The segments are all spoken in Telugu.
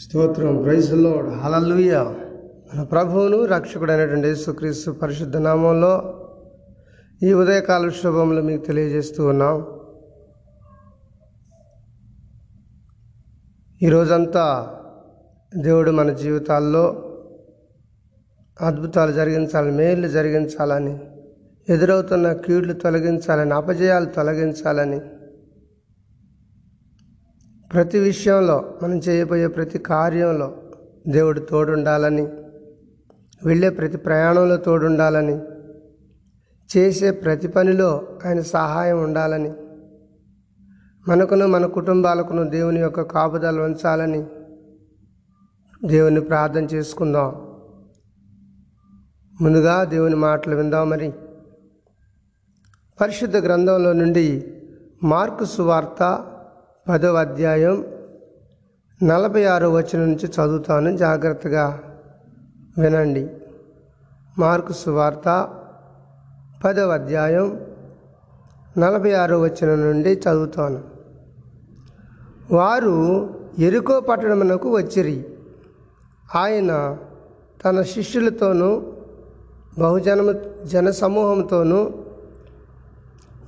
స్తోత్రం. Praise the Lord. హల్లెలూయా. మన ప్రభువును రక్షకుడైనటువంటి యేసుక్రీస్తు పరిశుద్ధ నామంలో ఈ ఉదయకాల శుభములు మీకు తెలియజేస్తూ ఉన్నాం. ఈరోజంతా దేవుడు మన జీవితాల్లో అద్భుతాలు జరిగించాలని, మేలు జరిగించాలని, ఎదురవుతున్న కీడులు తొలగించాలని, అపజయాలు తొలగించాలని, ప్రతి విషయంలో మనం చేయబోయే ప్రతి కార్యంలో దేవుడు తోడుండాలని, వెళ్ళే ప్రతి ప్రయాణంలో తోడుండాలని, చేసే ప్రతి పనిలో ఆయన సహాయం ఉండాలని, మనకును మన కుటుంబాలకును దేవుని యొక్క కాపుదల ఉంచాలని దేవుని ప్రార్థన చేసుకుందాం. ముందుగా దేవుని మాటలు విందాం. మరి పరిశుద్ధ గ్రంథంలో నుండి మార్కు సువార్త 10వ అధ్యాయం 46వ వచనం నుంచి చదువుతాను, జాగ్రత్తగా వినండి. మార్కు సువార్త 10వ అధ్యాయం 46వ వచనం నుండి చదువుతాను. వారు యెరికో పట్టణమునకు వచ్చిరి. ఆయన తన శిష్యులతోనూ జనసమూహంతోనూ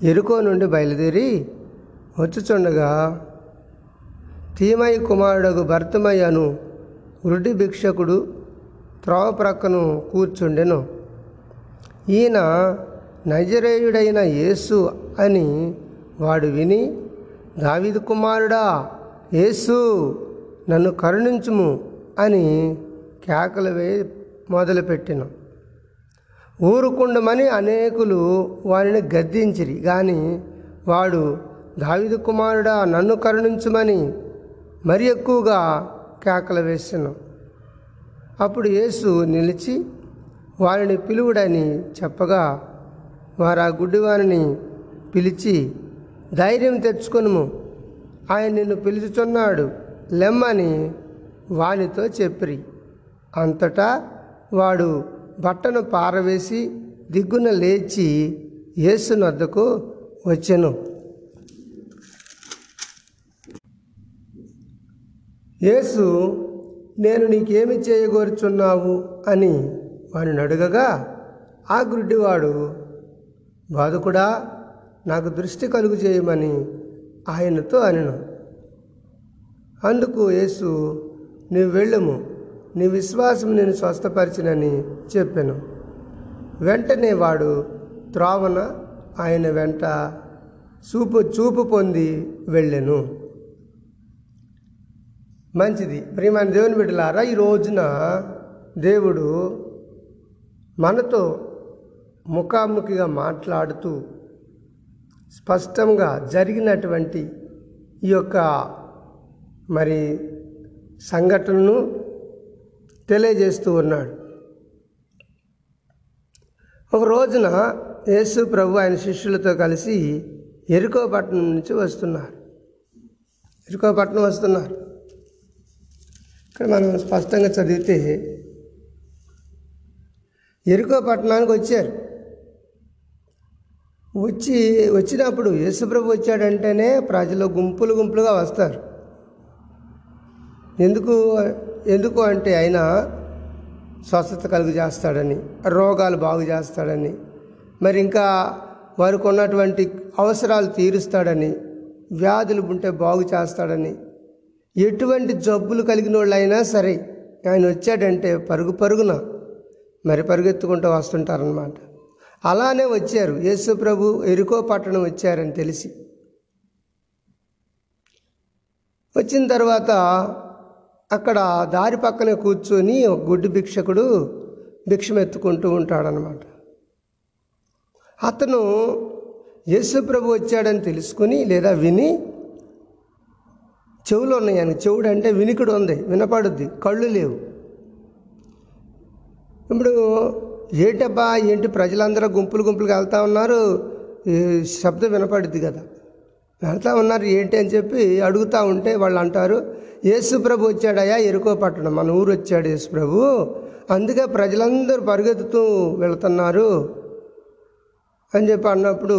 యెరికో నుండి బయలుదేరి వచ్చుచుండగా తీమయి కుమారుడగు బర్తిమయి అను గుడ్డి భిక్షకుడు త్రోవ ప్రక్కను కూర్చుండెను. ఈయన నజరేయుడైన యేసు అని వాడు విని, దావీదు కుమారుడా యేసు నన్ను కరుణించుము అని కేకలు వేసి మొదలుపెట్టెను. ఊరుకుండమని అనేకులు వారిని గద్దించిరి. కానీ వాడు, దావీదు కుమారుడా నన్ను కరుణించుమని మరి ఎక్కువగా కేకలు వేసెను. అప్పుడు యేసు నిలిచి వారిని పిలువుడని చెప్పగా వారు ఆ గుడ్డివారిని పిలిచి, ధైర్యం తెచ్చుకొనుము, ఆయన నిన్ను పిలుచుచున్నాడు లెమ్మని వానితో చెప్పిరి. అంతటా వాడు బట్టను పారవేసి దిగ్గున లేచి యేసు నద్దకు వచ్చెను. యేసు, నేను నీకేమి చేయగోరుచున్నావు అని వాడిని అడుగగా, ఆ గుడ్డివాడు, బాధకుడా నాకు దృష్టి కలుగు చేయమని ఆయనతో అనెను. అందుకు యేసు, నీవు వెళ్ళుము, నీ విశ్వాసం నేను స్వస్థపరిచినని చెప్పెను. వెంటనే వాడు త్రోవన ఆయన వెంట చూపు పొంది వెళ్ళెను. మంచిది. ప్రియమైన దేవుని బిడ్డలారా, ఈ రోజున దేవుడు మనతో ముఖాముఖిగా మాట్లాడుతూ స్పష్టంగా జరిగినటువంటి ఈ యొక్క మరి సంఘటనను తెలియజేస్తూ ఉన్నాడు. ఒక రోజున యేసు ప్రభు ఆయన శిష్యులతో కలిసి యెరికో పట్టణం వస్తున్నారు. ఇక్కడ మనం స్పష్టంగా చదివితే యెరికో పట్టణానికి వచ్చారు. వచ్చినప్పుడు యేసుప్రభు వచ్చాడంటేనే ప్రజలు గుంపులుగా వస్తారు. ఎందుకు అంటే ఆయన స్వస్థత కలుగు చేస్తాడని, రోగాలు బాగు చేస్తాడని, మరి ఇంకా వారికి ఉన్నటువంటి అవసరాలు తీరుస్తాడని, వ్యాధులు ఉంటే బాగు చేస్తాడని, ఎటువంటి జబ్బులు కలిగిన వాళ్ళైనా సరే ఆయన వచ్చాడంటే పరుగున పరిగెత్తుకుంటూ వస్తుంటారనమాట. అలానే వచ్చారు. యేసు ప్రభు యెరికో పట్టణం వచ్చారని తెలిసి వచ్చిన తర్వాత అక్కడ దారి పక్కనే కూర్చొని ఒక గుడ్డి భిక్షకుడు భిక్షమెత్తుకుంటూ ఉంటాడనమాట. అతను యేసు ప్రభు వచ్చాడని తెలుసుకుని లేదా విని, చెవులు ఉన్నాయి ఆయనకు. చెవుడు అంటే వినికిడు ఉంది, వినపడుద్ది. కళ్ళు లేవు. ఇప్పుడు ఏంటి ప్రజలందరూ గుంపులుగా వెళ్తూ ఉన్నారు, శబ్దం వినపడుద్ది కదా, వెళ్తూ ఉన్నారు ఏంటి అని చెప్పి అడుగుతూ ఉంటే వాళ్ళు అంటారు, యేసు ప్రభు వచ్చాడయా యెరికో పట్టణం, మన ఊరు వచ్చాడు యేసు ప్రభు, అందుకే ప్రజలందరూ పరిగెత్తుతూ వెళుతున్నారు అని చెప్పి అన్నప్పుడు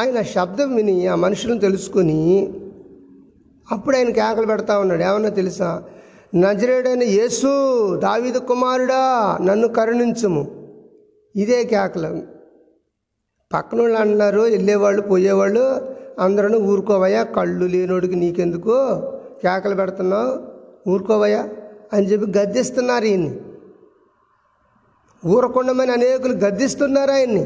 ఆయన శబ్దం విని ఆ మనుషులను తెలుసుకుని అప్పుడు ఆయనకి కేకలు పెడతా ఉన్నాడు, ఏమన్నా తెలుసా, నజరేయుడైన యేసు దావీదు కుమారుడా నన్ను కరుణించుము. ఇదే కేకలు. పక్కన వాళ్ళు అన్నారు, వెళ్ళేవాళ్ళు పోయేవాళ్ళు అందరూ ఊరుకోవయ్యా, కళ్ళు లేనోడికి నీకెందుకు కేకలు పెడుతున్నావు, ఊరుకోవయ్యా అని చెప్పి గద్దిస్తున్నారు ఈయన్ని. ఊరకుండమని అనేకులు గద్దిస్తున్నారు ఆయన్ని.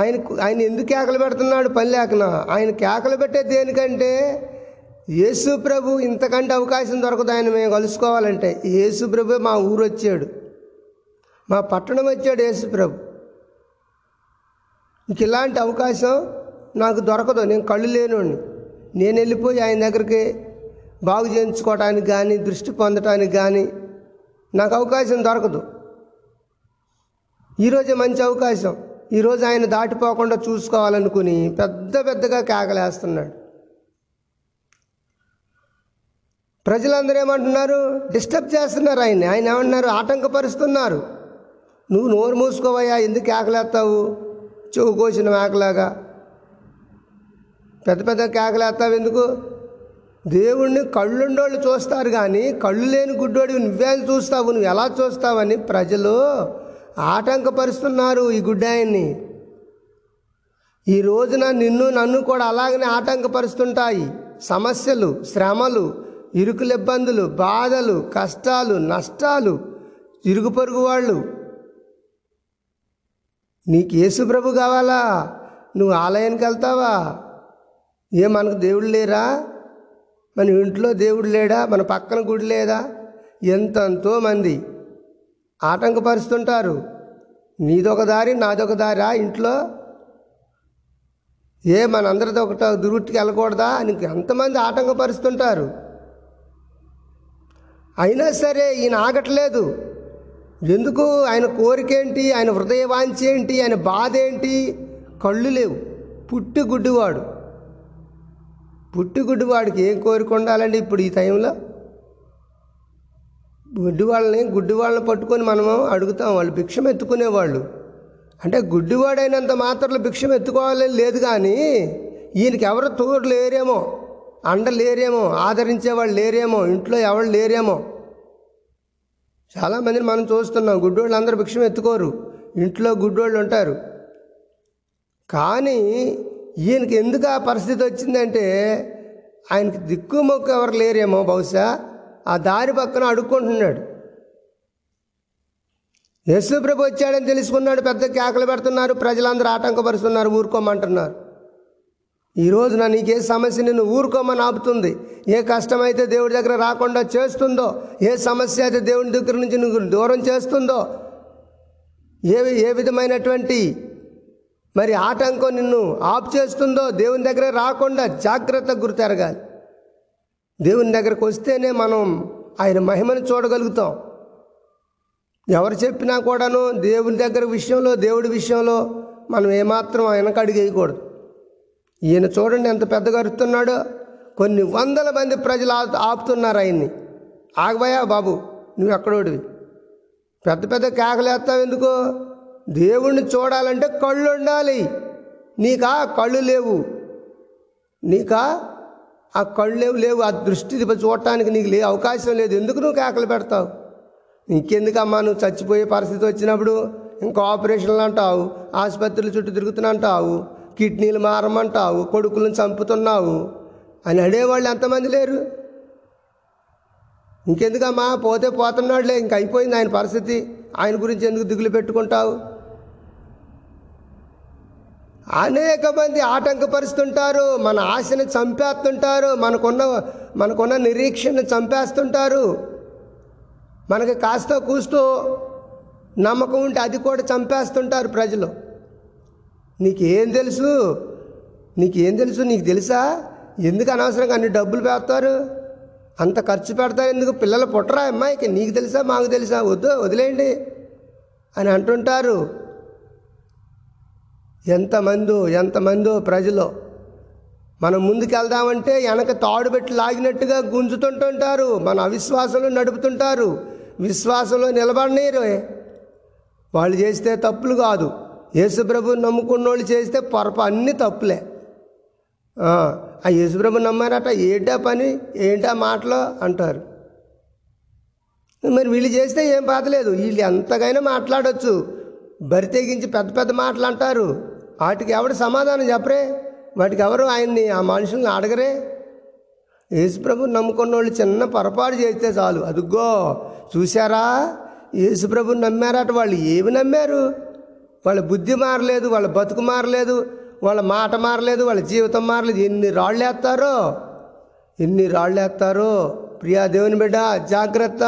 ఆయన ఎందుకు కేకలు పెడుతున్నాడు పని లేకనా? ఆయన కేకలు పెట్టే దేనికంటే యేసు ప్రభు ఇంతకంటే అవకాశం దొరకదు ఆయన మేము కలుసుకోవాలంటే. యేసు ప్రభు మా ఊరు వచ్చాడు, మా పట్టణం వచ్చాడు యేసు ప్రభు. ఇంక ఇలాంటి అవకాశం నాకు దొరకదు, నేను కళ్ళు లేనోడిని. నేను వెళ్ళిపోయి ఆయన దగ్గరికి బాగు చేయించుకోవటానికి కానీ దృష్టి పొందటానికి కానీ నాకు అవకాశం దొరకదు. ఈరోజే మంచి అవకాశం, ఈరోజు ఆయన దాటిపోకుండా చూసుకోవాలనుకుని పెద్ద పెద్దగా కేకలేస్తున్నాడు. ప్రజలందరూ ఏమంటున్నారు, డిస్టర్బ్ చేస్తున్నారు ఆయన్ని. ఆయన ఏమంటున్నారు, ఆటంకపరుస్తున్నారు. నువ్వు నోరు మూసుకోవయ్యా, ఎందుకు కేకలేస్తావు చెవు కోసిన మేకలాగా, పెద్ద పెద్ద కేకలేస్తావు ఎందుకు? దేవుణ్ణి కళ్ళుండోళ్ళు చూస్తారు కానీ కళ్ళు లేని గుడ్డోడివి నువ్వేళ్ళు చూస్తావు, నువ్వు ఎలా చూస్తావని ప్రజలు ఆటంకపరుస్తున్నారు ఈ గుడ్డాయన్ని. ఈ రోజున నిన్ను నన్ను కూడా అలాగనే ఆటంకపరుస్తుంటాయి సమస్యలు, శ్రమలు, ఇరుకుల ఇబ్బందులు, బాధలు, కష్టాలు, నష్టాలు, ఇరుగు పొరుగు వాళ్ళు. నీకు యేసు ప్రభు కావాలా? నువ్వు ఆలయానికి వెళ్తావా? ఏ మనకు దేవుడు లేరా? మన ఇంట్లో దేవుడు లేడా? మన పక్కన గుడి లేదా? ఎంతెంతో మంది ఆటంకపరుస్తుంటారు. నీదొక దారి, నాదొక దారా, ఇంట్లో ఏ మనందరిది ఒకటో దురుట్టికి వెళ్ళకూడదా అని ఎంతమంది ఆటంకపరుస్తుంటారు. అయినా సరే ఈయన ఆగట్లేదు. ఎందుకు? ఆయన కోరికేంటి, ఆయన హృదయ వాంఛ ఏంటి, ఆయన బాధ ఏంటి? కళ్ళు లేవు, పుట్టి గుడ్డివాడు. పుట్టి గుడ్డివాడికి ఏం కోరిక ఉండాలండి ఇప్పుడు ఈ టైంలో? గుడ్డివాళ్ళని పట్టుకొని మనము అడుగుతాం, వాళ్ళు భిక్షం ఎత్తుకునేవాళ్ళు. అంటే గుడ్డివాడైనంత మాత్రలో భిక్షం ఎత్తుకోవాలని లేదు, కానీ ఈయనకి ఎవరు తోడు లేరేమో, అండ లేరేమో, ఆదరించేవాళ్ళు లేరేమో, ఇంట్లో ఎవరు లేరేమో. చాలామందిని మనం చూస్తున్నాం, గుడ్డోళ్ళు అందరూ భిక్షం ఎత్తుకోరు, ఇంట్లో గుడ్డోళ్ళు ఉంటారు. కానీ ఈయనకి ఎందుకు ఆ పరిస్థితి వచ్చిందంటే ఆయనకి దిక్కుమొక్క ఎవరు లేరేమో, బహుశా ఆ దారి పక్కన అడుక్కుంటున్నాడు. యేసు ప్రభు వచ్చాడని తెలుసుకున్నాడు, పెద్ద కేకలు పెడుతున్నారు, ప్రజలందరూ ఆటంకపరుస్తున్నారు, ఊరుకోమంటున్నారు. ఈ రోజున నీకే సమస్య నిన్ను ఊరుకోమని ఆపుతుంది, ఏ కష్టమైతే దేవుడి దగ్గర రాకుండా చేస్తుందో, ఏ సమస్య అయితే దేవుడి దగ్గర నుంచి నువ్వు దూరం చేస్తుందో, ఏ విధమైనటువంటి మరి ఆటంకం నిన్ను ఆపు చేస్తుందో దేవుని దగ్గర రాకుండా జాగ్రత్తగా గురితెరగాలి. దేవుని దగ్గరకు వస్తేనే మనం ఆయన మహిమను చూడగలుగుతాం. ఎవరు చెప్పినా కూడాను దేవుని దగ్గర విషయంలో, దేవుడి విషయంలో మనం ఏమాత్రం వెనక అడిగేయకూడదు. ఈయన చూడండి ఎంత పెద్దగా అరుస్తున్నాడో. కొన్ని వందల మంది ప్రజలు ఆపుతున్నారు ఆయన్ని. ఆగబోయా బాబు, నువ్వు ఎక్కడోడివి, పెద్ద పెద్ద కేకలేస్తావు ఎందుకు? దేవుణ్ణి చూడాలంటే కళ్ళు ఉండాలి. నీకా కళ్ళు లేవు, నీకా ఆ కళ్ళేవి లేవు, ఆ దృష్టి చూడటానికి నీకు అవకాశం లేదు. ఎందుకు నువ్వు కేకలు పెడతావు? ఇంకెందుకమ్మా నువ్వు చచ్చిపోయే పరిస్థితి వచ్చినప్పుడు ఇంకా ఆపరేషన్లు అంటావు, ఆసుపత్రుల చుట్టూ తిరుగుతున్నా అంటావు, కిడ్నీలు మారమంటావు, కొడుకులను చంపుతున్నావు అని అడేవాళ్ళు ఎంతమంది లేరు? ఇంకెందుకమ్మా పోతే పోతున్నాడులే, ఇంక అయిపోయింది ఆయన పరిస్థితి, ఆయన గురించి ఎందుకు దిగులు పెట్టుకుంటావు? అనేక మంది ఆటంకపరుస్తుంటారు, మన ఆశను చంపేస్తుంటారు, మనకున్న నిరీక్షణను చంపేస్తుంటారు. మనకి కాస్త కూస్తూ నమ్మకం ఉంటే అది కూడా చంపేస్తుంటారు ప్రజలు. నీకేం తెలుసు నీకు తెలుసా? ఎందుకు అనవసరంగా అన్ని డబ్బులు పెడతారు, అంత ఖర్చు పెడతారు ఎందుకు? పిల్లలు పుట్టరా అమ్మాయికి? నీకు తెలుసా, మాకు తెలుసా, వద్దు వదిలేయండి అని అంటుంటారు. ఎంతమందో ప్రజలు. మనం ముందుకెళ్దామంటే వెనక తాడు పెట్టి లాగినట్టుగా గుంజుతుంటుంటారు, మన అవిశ్వాసంలో నడుపుతుంటారు, విశ్వాసంలో నిలబడలేరు. వాళ్ళు చేస్తే తప్పులు కాదు, యేసు ప్రభువుని నమ్ముకున్న వాళ్ళు చేస్తే పొరప అన్నీ తప్పులే. ఆ యేసుప్రభు నమ్మారట, ఏంటా పని, ఏంటా మాటలో అంటారు. మరి వీళ్ళు చేస్తే ఏం బాధలేదు, వీళ్ళు ఎంతకైనా మాట్లాడవచ్చు, బరి తెగించి పెద్ద పెద్ద మాటలు అంటారు. వాటికి ఎవరు సమాధానం చెప్పరే, వాటికి ఎవరు ఆయన్ని ఆ మనుషుల్ని అడగరే. యేసుప్రభు నమ్ముకున్న వాళ్ళు చిన్న పొరపాటు చేస్తే చాలు, అదిగో చూసారా యేసుప్రభుని నమ్మారట. వాళ్ళు ఏమి నమ్మారు? వాళ్ళ బుద్ధి మారలేదు, వాళ్ళ బతుకు మారలేదు, వాళ్ళ మాట మారలేదు, వాళ్ళ జీవితం మారలేదు. ఎన్ని రాళ్ళు వేస్తారో ప్రియా దేవుని బిడ్డ, జాగ్రత్త.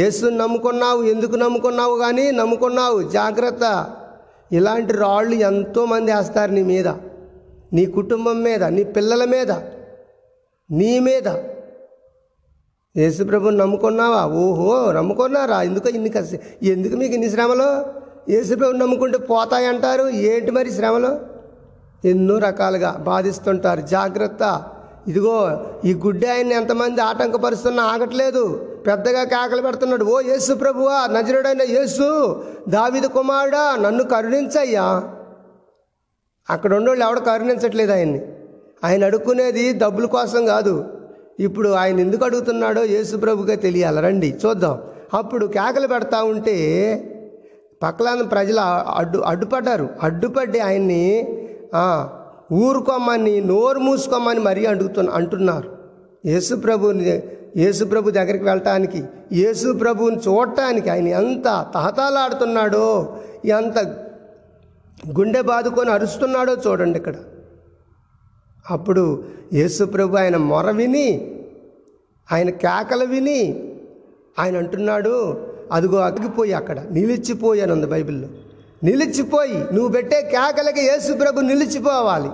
యేసుని నమ్ముకున్నావు, ఎందుకు నమ్ముకున్నావు కానీ నమ్ముకున్నావు, జాగ్రత్త. ఇలాంటి రాళ్ళు ఎంతోమంది వేస్తారు నీ మీద, నీ కుటుంబం మీద, నీ పిల్లల మీద, నీ మీద. యేసుప్రభుని నమ్ముకున్నావా? ఓహో నమ్ముకున్నారా, ఎందుకు మీకు ఇన్ని శ్రమలు? యేసుప్రభుని నమ్ముకుంటే పోతాయంటారు, ఏంటి మరి శ్రమలు? ఎన్నో రకాలుగా బాధిస్తుంటారు, జాగ్రత్త. ఇదిగో ఈ గుడ్డి ఆయన్ని ఎంతమంది ఆటంకపరుస్తున్నా ఆగట్లేదు, పెద్దగా కేకలు పెడుతున్నాడు, ఓ యేసు ప్రభువా, నజరేయుడైన యేసు, దావీదు కుమారుడా, నన్ను కరుణించయ్యా. అక్కడ ఉండేవాళ్ళు ఎవడు కరుణించట్లేదు ఆయన్ని. ఆయన అడుక్కునేది డబ్బుల కోసం కాదు. ఇప్పుడు ఆయన ఎందుకు అడుగుతున్నాడో యేసు ప్రభుగా తెలియాలి, రండి చూద్దాం. అప్పుడు కేకలు పెడతా ఉంటే పక్కన ప్రజలు అడ్డుపడ్డారు, ఆయన్ని ఊరుకోమని, నోరు మూసుకోమని మరీ అంటున్నారు. యేసుప్రభు దగ్గరికి వెళ్ళటానికి, యేసుప్రభుని చూడటానికి ఆయన ఎంత తహతలాడుతున్నాడో, ఎంత గుండె బాదుకొని అరుస్తున్నాడో చూడండి ఇక్కడ. అప్పుడు యేసుప్రభు ఆయన మొర విని, ఆయన కేకలు విని, ఆయన అంటున్నాడు, అదిగో అగ్గిపోయి అక్కడ నిలిచిపోయి అని ఉంది బైబిల్లో. నిలిచిపోయి, నువ్వు పెట్టే కేకలకి యేసుప్రభు నిలిచిపోవాలి.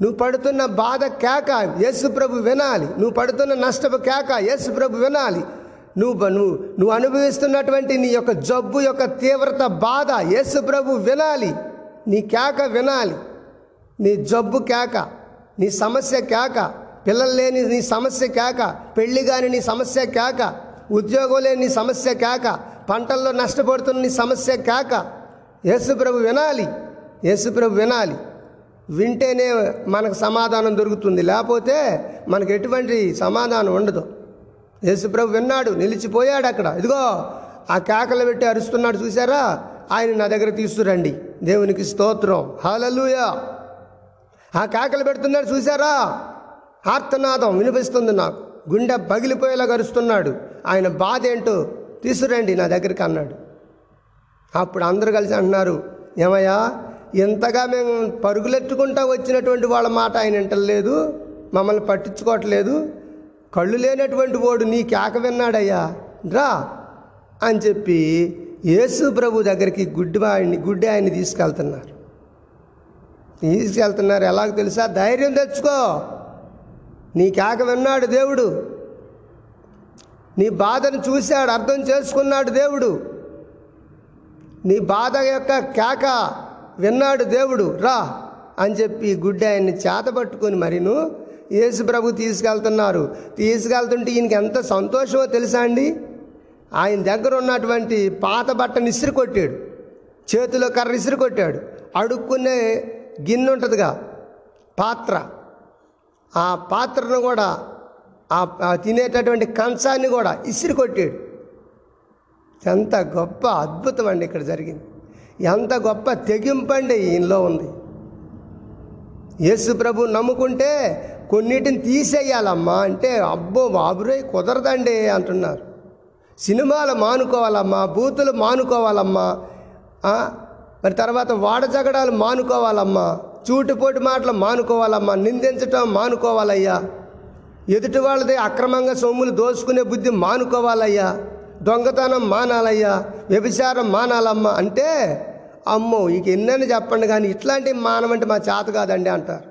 నువ్వు పడుతున్న బాధ కేక యేసుప్రభు వినాలి, నువ్వు పడుతున్న నష్టపు కేక యేసుప్రభు వినాలి, నువ్వు అనుభవిస్తున్నటువంటి నీ యొక్క జబ్బు యొక్క తీవ్రత బాధ యేసుప్రభు వినాలి, నీ కేక వినాలి. నీ జబ్బు కేక, నీ సమస్య కేక, పిల్లలు లేని నీ సమస్య కేక, పెళ్లి కాని నీ సమస్య కేక, ఉద్యోగం లేని నీ సమస్య కేక, పంటల్లో నష్టపడుతున్న నీ సమస్య కేక యేసుప్రభు వినాలి. వింటేనే మనకు సమాధానం దొరుకుతుంది, లేకపోతే మనకు ఎటువంటి సమాధానం ఉండదు. యేసుప్రభు విన్నాడు, నిలిచిపోయాడు అక్కడ. ఇదిగో ఆ కేకలు పెట్టి అరుస్తున్నాడు చూసారా, ఆయన నా దగ్గర తీసుకురండి, దేవునికి స్తోత్రం, హల్లెలూయా. ఆ కేకలు పెడుతున్నాడు చూసారా, ఆర్తనాదం వినిపిస్తుంది, నాకు గుండె పగిలిపోయేలా అరుస్తున్నాడు, ఆయన బాధ ఏంటో తీసుకురండి నా దగ్గరికి అన్నాడు. అప్పుడు అందరు కలిసి అన్నారు, ఏమయ్యా ఎంతగా మేము పరుగులెట్టుకుంటా వచ్చినటువంటి వాళ్ళ మాట ఆయన వింటలేదు, మమ్మల్ని పట్టించుకోవట్లేదు, కళ్ళు లేనటువంటి వాడు నీ కేక విన్నాడయ్యా రా అని చెప్పి యేసు ప్రభు దగ్గరికి గుడ్డి ఆయన్ని తీసుకెళ్తున్నారు. ఎలాగో తెలుసా, ధైర్యం తెచ్చుకో, నీ కేక విన్నాడు దేవుడు, నీ బాధను చూశాడు, అర్థం చేసుకున్నాడు దేవుడు, నీ బాధ యొక్క కేక విన్నాడు దేవుడు, రా అని చెప్పి గుడ్డి ఆయన్ని చేతపట్టుకొని మరీను యేసుప్రభు తీసుకెళ్తున్నారు. తీసుకెళ్తుంటే ఈయనకి ఎంత సంతోషమో తెలుసా అండి. ఆయన దగ్గర ఉన్నటువంటి పాత బట్టను ఇసిరి కొట్టాడు, చేతిలో కర్ర ఇసిరి కొట్టాడు. అడుక్కునే గిన్నె ఉంటుందిగా పాత్ర, ఆ పాత్రను కూడా, ఆ తినేటటువంటి కంచాన్ని కూడా ఇసిరి కొట్టాడు. ఎంత గొప్ప అద్భుతం అండి ఇక్కడ జరిగింది, ఎంత గొప్ప తెగింపండి ఈయనలో ఉంది. యేసు ప్రభు నమ్ముకుంటే కొన్నిటిని తీసేయాలమ్మా అంటే, అబ్బో బాబురే కుదరదండి అంటున్నారు. సినిమాలు మానుకోవాలమ్మా, బూతులు మానుకోవాలమ్మా, మరి తర్వాత వాడజగడాలు మానుకోవాలమ్మా, చూటిపోటి మాటలు మానుకోవాలమ్మా, నిందించటం మానుకోవాలయ్యా, ఎదుటి వాళ్ళది అక్రమంగా సొమ్ములు దోచుకునే బుద్ధి మానుకోవాలయ్యా, దొంగతనం మానాలయ్యా, వ్యభిచారం మానాలమ్మా అంటే, అమ్మో ఇక ఎన్నని చెప్పండి కానీ ఇట్లాంటివి మానమంటే మా చేత కాదండి అంటారు.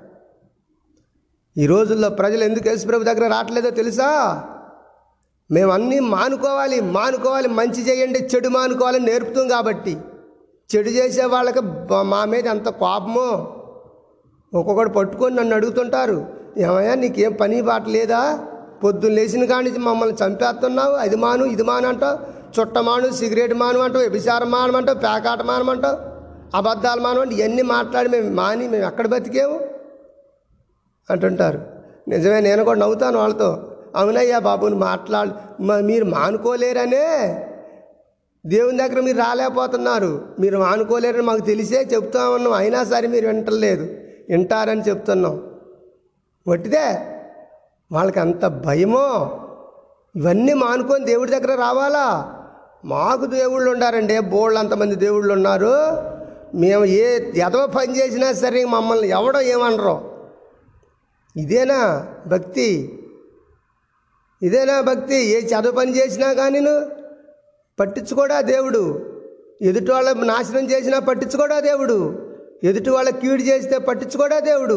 ఈ రోజుల్లో ప్రజలు ఎందుకు యేసుప్రభు దగ్గర రావట్లేదో తెలుసా, మేము అన్నీ మానుకోవాలి, మంచి చేయండి చెడు మానుకోవాలని నేర్పుతాం కాబట్టి. చెడు చేసే వాళ్ళకి మా మీద ఎంత కోపమో, ఒక్కొక్కడు పట్టుకొని నన్ను అడుగుతుంటారు, ఏమయ్యా నీకేం పని బాట లేదా, పొద్దున్న లేచిన కాడి నుంచి మమ్మల్ని చంపేస్తున్నావు, అది మాను ఇది మాను అంటావు, చుట్ట మాను, సిగరెట్ మాను అంటావు, వ్యభిచారం మానమంటావు, పేకాట మానమంటావు, అబద్ధాలు మానమంటావు. ఇవన్నీ మాట్లాడి మేము ఎక్కడ బతికేము? అంటుంటారు. నిజమే, నేను కూడా నవ్వుతాను వాళ్ళతో. అవునయ్యా బాబుని మీరు మానుకోలేరనే దేవుని దగ్గర మీరు రాలేకపోతున్నారు, మీరు మానుకోలేరని మాకు తెలిసే చెప్తామన్నాం, అయినా సరే మీరు వింటలేదు, వింటారని చెప్తున్నాం. వట్టిదే వాళ్ళకి అంత భయమో. ఇవన్నీ మానుకొని దేవుడి దగ్గర రావాలా? మాకు దేవుళ్ళు ఉండారండి, బోళ్ళు అంతమంది దేవుళ్ళు ఉన్నారు. మేము ఏ ఎదవ పని చేసినా సరే మమ్మల్ని ఎవడో ఏమనరు. ఇదేనా భక్తి? ఇదేనా భక్తి? ఏ చదువు పని చేసినా కానీ పట్టించుకోడా దేవుడు, ఎదుటి వాళ్ళ నాశనం చేసినా పట్టించుకోడా దేవుడు, ఎదుటి వాళ్ళ కీడు చేస్తే పట్టించుకోడా దేవుడు,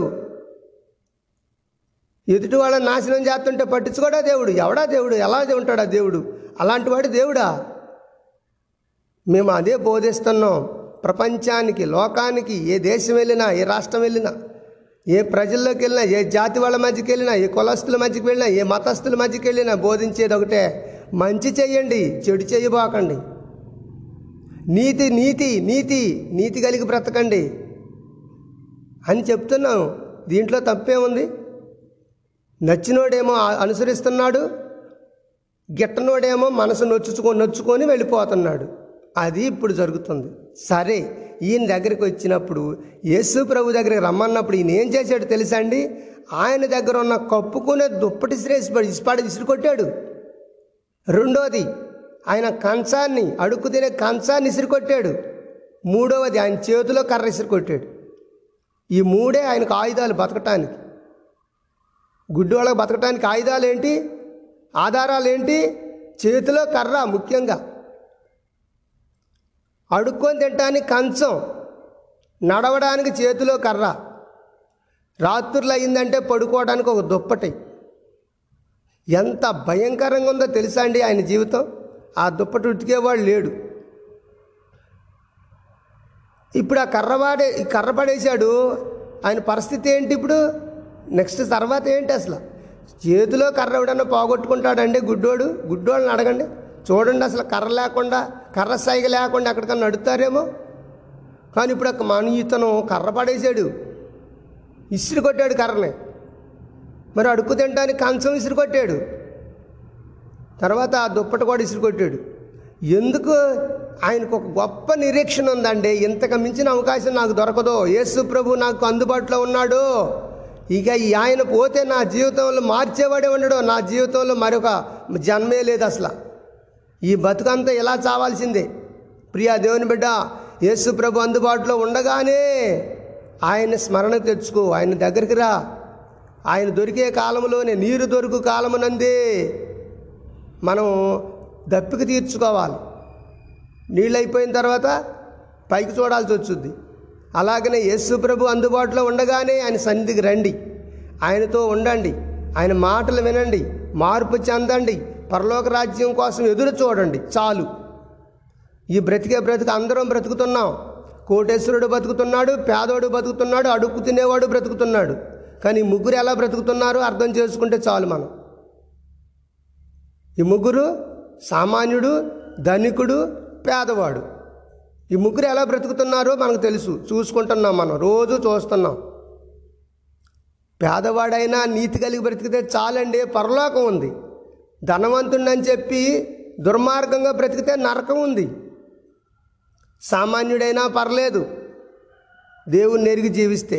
ఎదుటి వాళ్ళ నాశనం చేస్తుంటే పట్టించుకోడా దేవుడు. ఎవడా దేవుడు? ఎలా ఉంటాడా దేవుడు? అలాంటి వాడు దేవుడా? మేము అదే బోధిస్తున్నాం ప్రపంచానికి, లోకానికి. ఏ దేశం వెళ్ళినా, ఏ రాష్ట్రం వెళ్ళినా, ఏ ప్రజల్లోకి వెళ్ళినా, ఏ జాతి వాళ్ళ మధ్యకి వెళ్ళినా, ఏ కులస్తుల మధ్యకి వెళ్ళినా, ఏ మతస్థుల మధ్యకి వెళ్ళినా బోధించేది ఒకటే, మంచి చెయ్యండి, చెడు చేయబాకండి, నీతి నీతి నీతి నీతి కలిగి బ్రతకండి అని చెప్తున్నాం. దీంట్లో తప్పేముంది? నచ్చినోడేమో అనుసరిస్తున్నాడు, గిట్టనోడేమో మనసు నొచ్చుకొని వెళ్ళిపోతున్నాడు. అది ఇప్పుడు జరుగుతుంది. సరే, ఈయన దగ్గరికి వచ్చినప్పుడు, యేసు ప్రభు దగ్గరికి రమ్మన్నప్పుడు ఈయన ఏం చేశాడు తెలుసా అండి? ఆయన దగ్గర ఉన్న కప్పుకునే దుప్పటి ఇసుపాడు ఇసురుకొట్టాడు. రెండోది, ఆయన కంచాన్ని, అడుక్కు తినే కంచాన్ని ఇసురుకొట్టాడు. మూడవది, ఆయన చేతిలో కర్ర ఇసురుకొట్టాడు. ఈ మూడే ఆయనకు ఆయుధాలు బతకటానికి. గుడ్డి వాళ్ళకి బతకటానికి ఆయుధాలు ఏంటి, ఆధారాలు ఏంటి? చేతిలో కర్ర, ముఖ్యంగా అడుక్కొని తినటానికి కంచం, నడవడానికి చేతిలో కర్ర, రాత్రులు అయిందంటే పడుకోవడానికి ఒక దుప్పటి. ఎంత భయంకరంగా ఉందో తెలుసా అండి ఆయన జీవితం. ఆ దుప్పటి ఉతికేవాడు లేడు. ఇప్పుడు ఆ కర్ర పడేశాడు. ఆయన పరిస్థితి ఏంటి ఇప్పుడు? నెక్స్ట్ తర్వాత ఏంటి? అసలు చేతిలో కర్ర ఎవడన్నా పోగొట్టుకుంటాడండి గుడ్డోడు? గుడ్డోళ్ళని అడగండి, చూడండి, అసలు కర్ర లేకుండా, కర్ర సైగ లేకుండా ఎక్కడికన్నా అడుగుతారేమో. కానీ ఇప్పుడు ఒక ఇతను కర్ర పడేశాడు, ఇసురు కొట్టాడు కర్రని. మరి అడుక్కు తినడానికి కంచం ఇసురు కొట్టాడు, తర్వాత ఆ దుప్పటి కూడా ఇసురు కొట్టాడు. ఎందుకు? ఆయనకు ఒక గొప్ప నిరీక్షణ ఉందండి, ఇంతకు మించిన అవకాశం నాకు దొరకదు, యేసు ప్రభు నాకు అందుబాటులో ఉన్నాడు, ఇక ఆయన పోతే నా జీవితంలో మార్చేవాడే ఉండడు, నా జీవితంలో మరొక జన్మే లేదు, అసలు ఈ బతుకంతా ఇలా చావాల్సిందే. ప్రియా దేవుని బిడ్డ, యేసు ప్రభు అందుబాటులో ఉండగానే ఆయన స్మరణ తెచ్చుకో, ఆయన దగ్గరికి రా. ఆయన దొరికే కాలంలోనే, నీరు దొరుకు కాలమునందే మనం దప్పిక తీర్చుకోవాలి. నీళ్ళు అయిపోయిన తర్వాత పైకి చూడాల్సి వచ్చుద్ది. అలాగనే యేసు ప్రభు అందుబాటులో ఉండగానే ఆయన సన్నిధికి రండి, ఆయనతో ఉండండి, ఆయన మాటలు వినండి, మార్పు చెందండి, పరలోక రాజ్యం కోసం ఎదురు చూడండి. చాలు, ఈ బ్రతికే అందరం బ్రతుకుతున్నాం. కోటేశ్వరుడు బ్రతుకుతున్నాడు, పేదోడు బ్రతుకుతున్నాడు, అడుక్కు తినేవాడు బ్రతుకుతున్నాడు. కానీ ముగ్గురు ఎలా బ్రతుకుతున్నారో అర్థం చేసుకుంటే చాలు మనం. ఈ ముగ్గురు, సామాన్యుడు, ధనికుడు, పేదవాడు, ఈ ముగ్గురు ఎలా బ్రతుకుతున్నారో మనకు తెలుసు, చూసుకుంటున్నాం మనం, రోజు చూస్తున్నాం. పేదవాడైనా నీతి కలిగి బ్రతికితే చాలండి, పరలోకం ఉంది. ధనవంతుడని చెప్పి దుర్మార్గంగా బ్రతికితే నరకం ఉంది. సామాన్యుడైనా పర్లేదు దేవుణ్ణి ఎరిగి జీవిస్తే.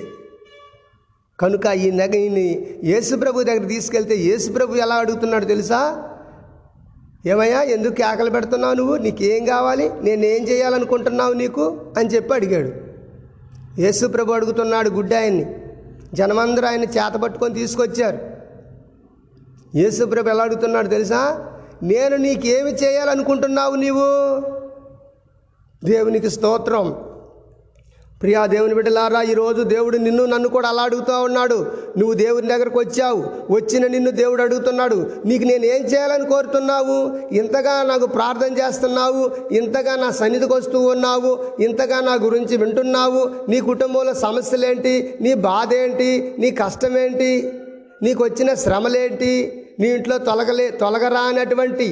కనుక ఈ నగని యేసుప్రభు దగ్గర తీసుకెళ్తే యేసుప్రభు ఎలా అడుగుతున్నాడు తెలుసా? ఏమయ్యా, ఎందుకు కేకలు పెడుతున్నావు నువ్వు? నీకేం కావాలి? నేనేం చేయాలనుకుంటున్నావు నీకు అని చెప్పి అడిగాడు. యేసుప్రభు అడుగుతున్నాడు గుడ్డి ఆయన్ని. జనమందరూ ఆయన చేతపట్టుకొని తీసుకొచ్చారు. యేసుప్రభు ఎలా అడుగుతున్నాడు తెలుసా? నేను నీకేమి చేయాలనుకుంటున్నావు నీవు? దేవునికి స్తోత్రం. ప్రియా దేవుని బిడ్డలారా, ఈరోజు దేవుడు నిన్ను, నన్ను కూడా అలా అడుగుతూ ఉన్నాడు. నువ్వు దేవుని దగ్గరకు వచ్చావు, వచ్చిన నిన్ను దేవుడు అడుగుతున్నాడు, నీకు నేనేం చేయాలని కోరుతున్నావు? ఇంతగా నాకు ప్రార్థన చేస్తున్నావు, ఇంతగా నా సన్నిధికి వస్తూ ఉన్నావు, ఇంతగా నా గురించి వింటున్నావు, నీ కుటుంబంలో సమస్యలేంటి, నీ బాధ ఏంటి, నీ కష్టమేంటి, నీకు వచ్చిన శ్రమలేంటి, నీ ఇంట్లో తొలగరానటువంటి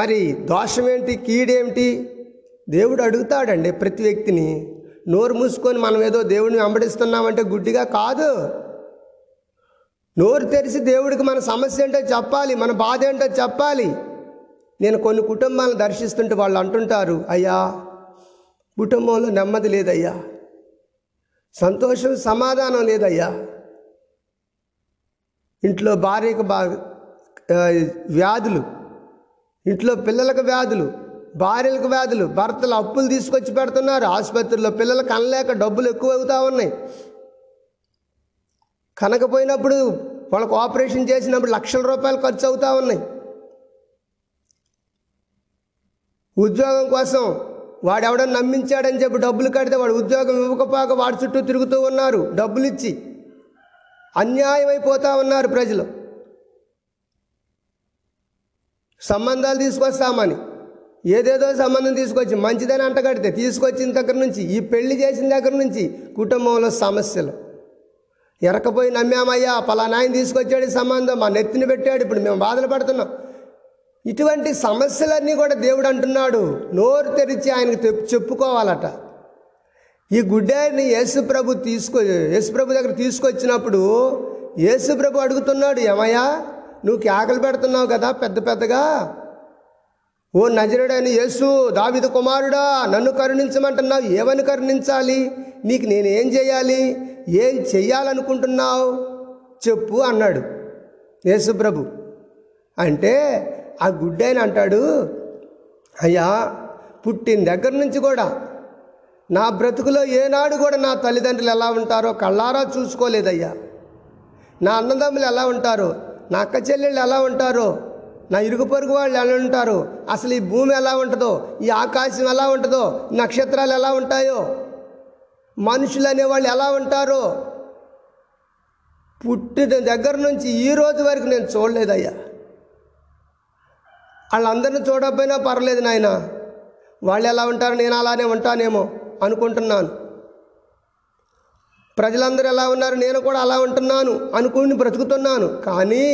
మరి దోషమేంటి, కీడేమిటి? దేవుడు అడుగుతాడండి ప్రతి వ్యక్తిని. నోరు మూసుకొని మనం ఏదో దేవుడిని వెంబడిస్తున్నామంటే గుడ్డిగా కాదు. నోరు తెరిచి దేవుడికి మన సమస్య ఏంటో చెప్పాలి, మన బాధ ఏంటో చెప్పాలి. నేను కొన్ని కుటుంబాలను దర్శిస్తుంటే వాళ్ళు అంటుంటారు, అయ్యా కుటుంబంలో నెమ్మది లేదయ్యా, సంతోషం సమాధానం లేదయ్యా, ఇంట్లో భార్యకు వ్యాధులు, ఇంట్లో పిల్లలకు వ్యాధులు, భార్యలకు వ్యాధులు, భర్తలు అప్పులు తీసుకొచ్చి పెడుతున్నారు, ఆసుపత్రిలో పిల్లలకు కనలేక డబ్బులు ఎక్కువ అవుతూ ఉన్నాయి, కనకపోయినప్పుడు వాళ్ళకు ఆపరేషన్ చేసినప్పుడు లక్షల రూపాయలు ఖర్చు అవుతూ ఉన్నాయి, ఉద్యోగం కోసం వాడు ఎవడని నమ్మించాడని చెప్పి డబ్బులు కడితే వాడు ఉద్యోగం ఇవ్వకపోక వాడి చుట్టూ తిరుగుతూ ఉన్నారు, డబ్బులు ఇచ్చి అన్యాయం అయిపోతూ ఉన్నారు ప్రజలు. సంబంధాలు తీసుకొస్తామని ఏదేదో సంబంధం తీసుకొచ్చి మంచిదని అంటగడితే తీసుకొచ్చిన దగ్గర నుంచి ఈ పెళ్లి చేసిన దగ్గర నుంచి కుటుంబంలో సమస్యలు. ఎరకపోయి నమ్మామయ్యా, పలానాయన తీసుకొచ్చాడు సంబంధం, మా నెత్తిని పెట్టాడు, ఇప్పుడు మేము బాధలు పడుతున్నాం. ఇటువంటి సమస్యలన్నీ కూడా దేవుడు అంటున్నాడు నోరు తెరిచి ఆయనకు చెప్పుకోవాలట. ఈ గుడ్డాన్ని యేసుప్రభు దగ్గర తీసుకొచ్చినప్పుడు యేసుప్రభు అడుగుతున్నాడు, ఏమయ్యా నువ్వు కేకలు పెడుతున్నావు కదా పెద్ద పెద్దగా, ఓ నజరేయుడైన యేసు దావీదు కుమారుడా నన్ను కరుణించమంటున్నావు, ఏమని కరుణించాలి, నీకు నేనేం చేయాలి, ఏం చెయ్యాలనుకుంటున్నావు చెప్పు అన్నాడు యేసుప్రభు. అంటే ఆ గుడ్డైన అంటాడు, అయ్యా పుట్టిన దగ్గర నుంచి కూడా నా బ్రతుకులో ఏనాడు కూడా నా తల్లిదండ్రులు ఎలా ఉంటారో కళ్ళారా చూసుకోలేదయ్యా, నా అన్నదమ్ములు ఎలా ఉంటారో, నా అక్క చెల్లెళ్ళు ఎలా ఉంటారో, నా ఇరుగు పొరుగు వాళ్ళు ఎలా ఉంటారో, అసలు ఈ భూమి ఎలా ఉంటుందో, ఈ ఆకాశం ఎలా ఉంటుందో, నక్షత్రాలు ఎలా ఉంటాయో, మనుషులు అనేవాళ్ళు ఎలా ఉంటారో పుట్టిన దగ్గర నుంచి ఈ రోజు వరకు నేను చూడలేదయ్యా. వాళ్ళందరినీ చూడకపోయినా పర్లేదు నాయన, వాళ్ళు ఎలా ఉంటారో నేను అలానే ఉంటానేమో అనుకుంటున్నాను, ప్రజలందరూ ఎలా ఉన్నారు నేను కూడా అలా ఉంటున్నాను అనుకుని బ్రతుకుతున్నాను. కానీ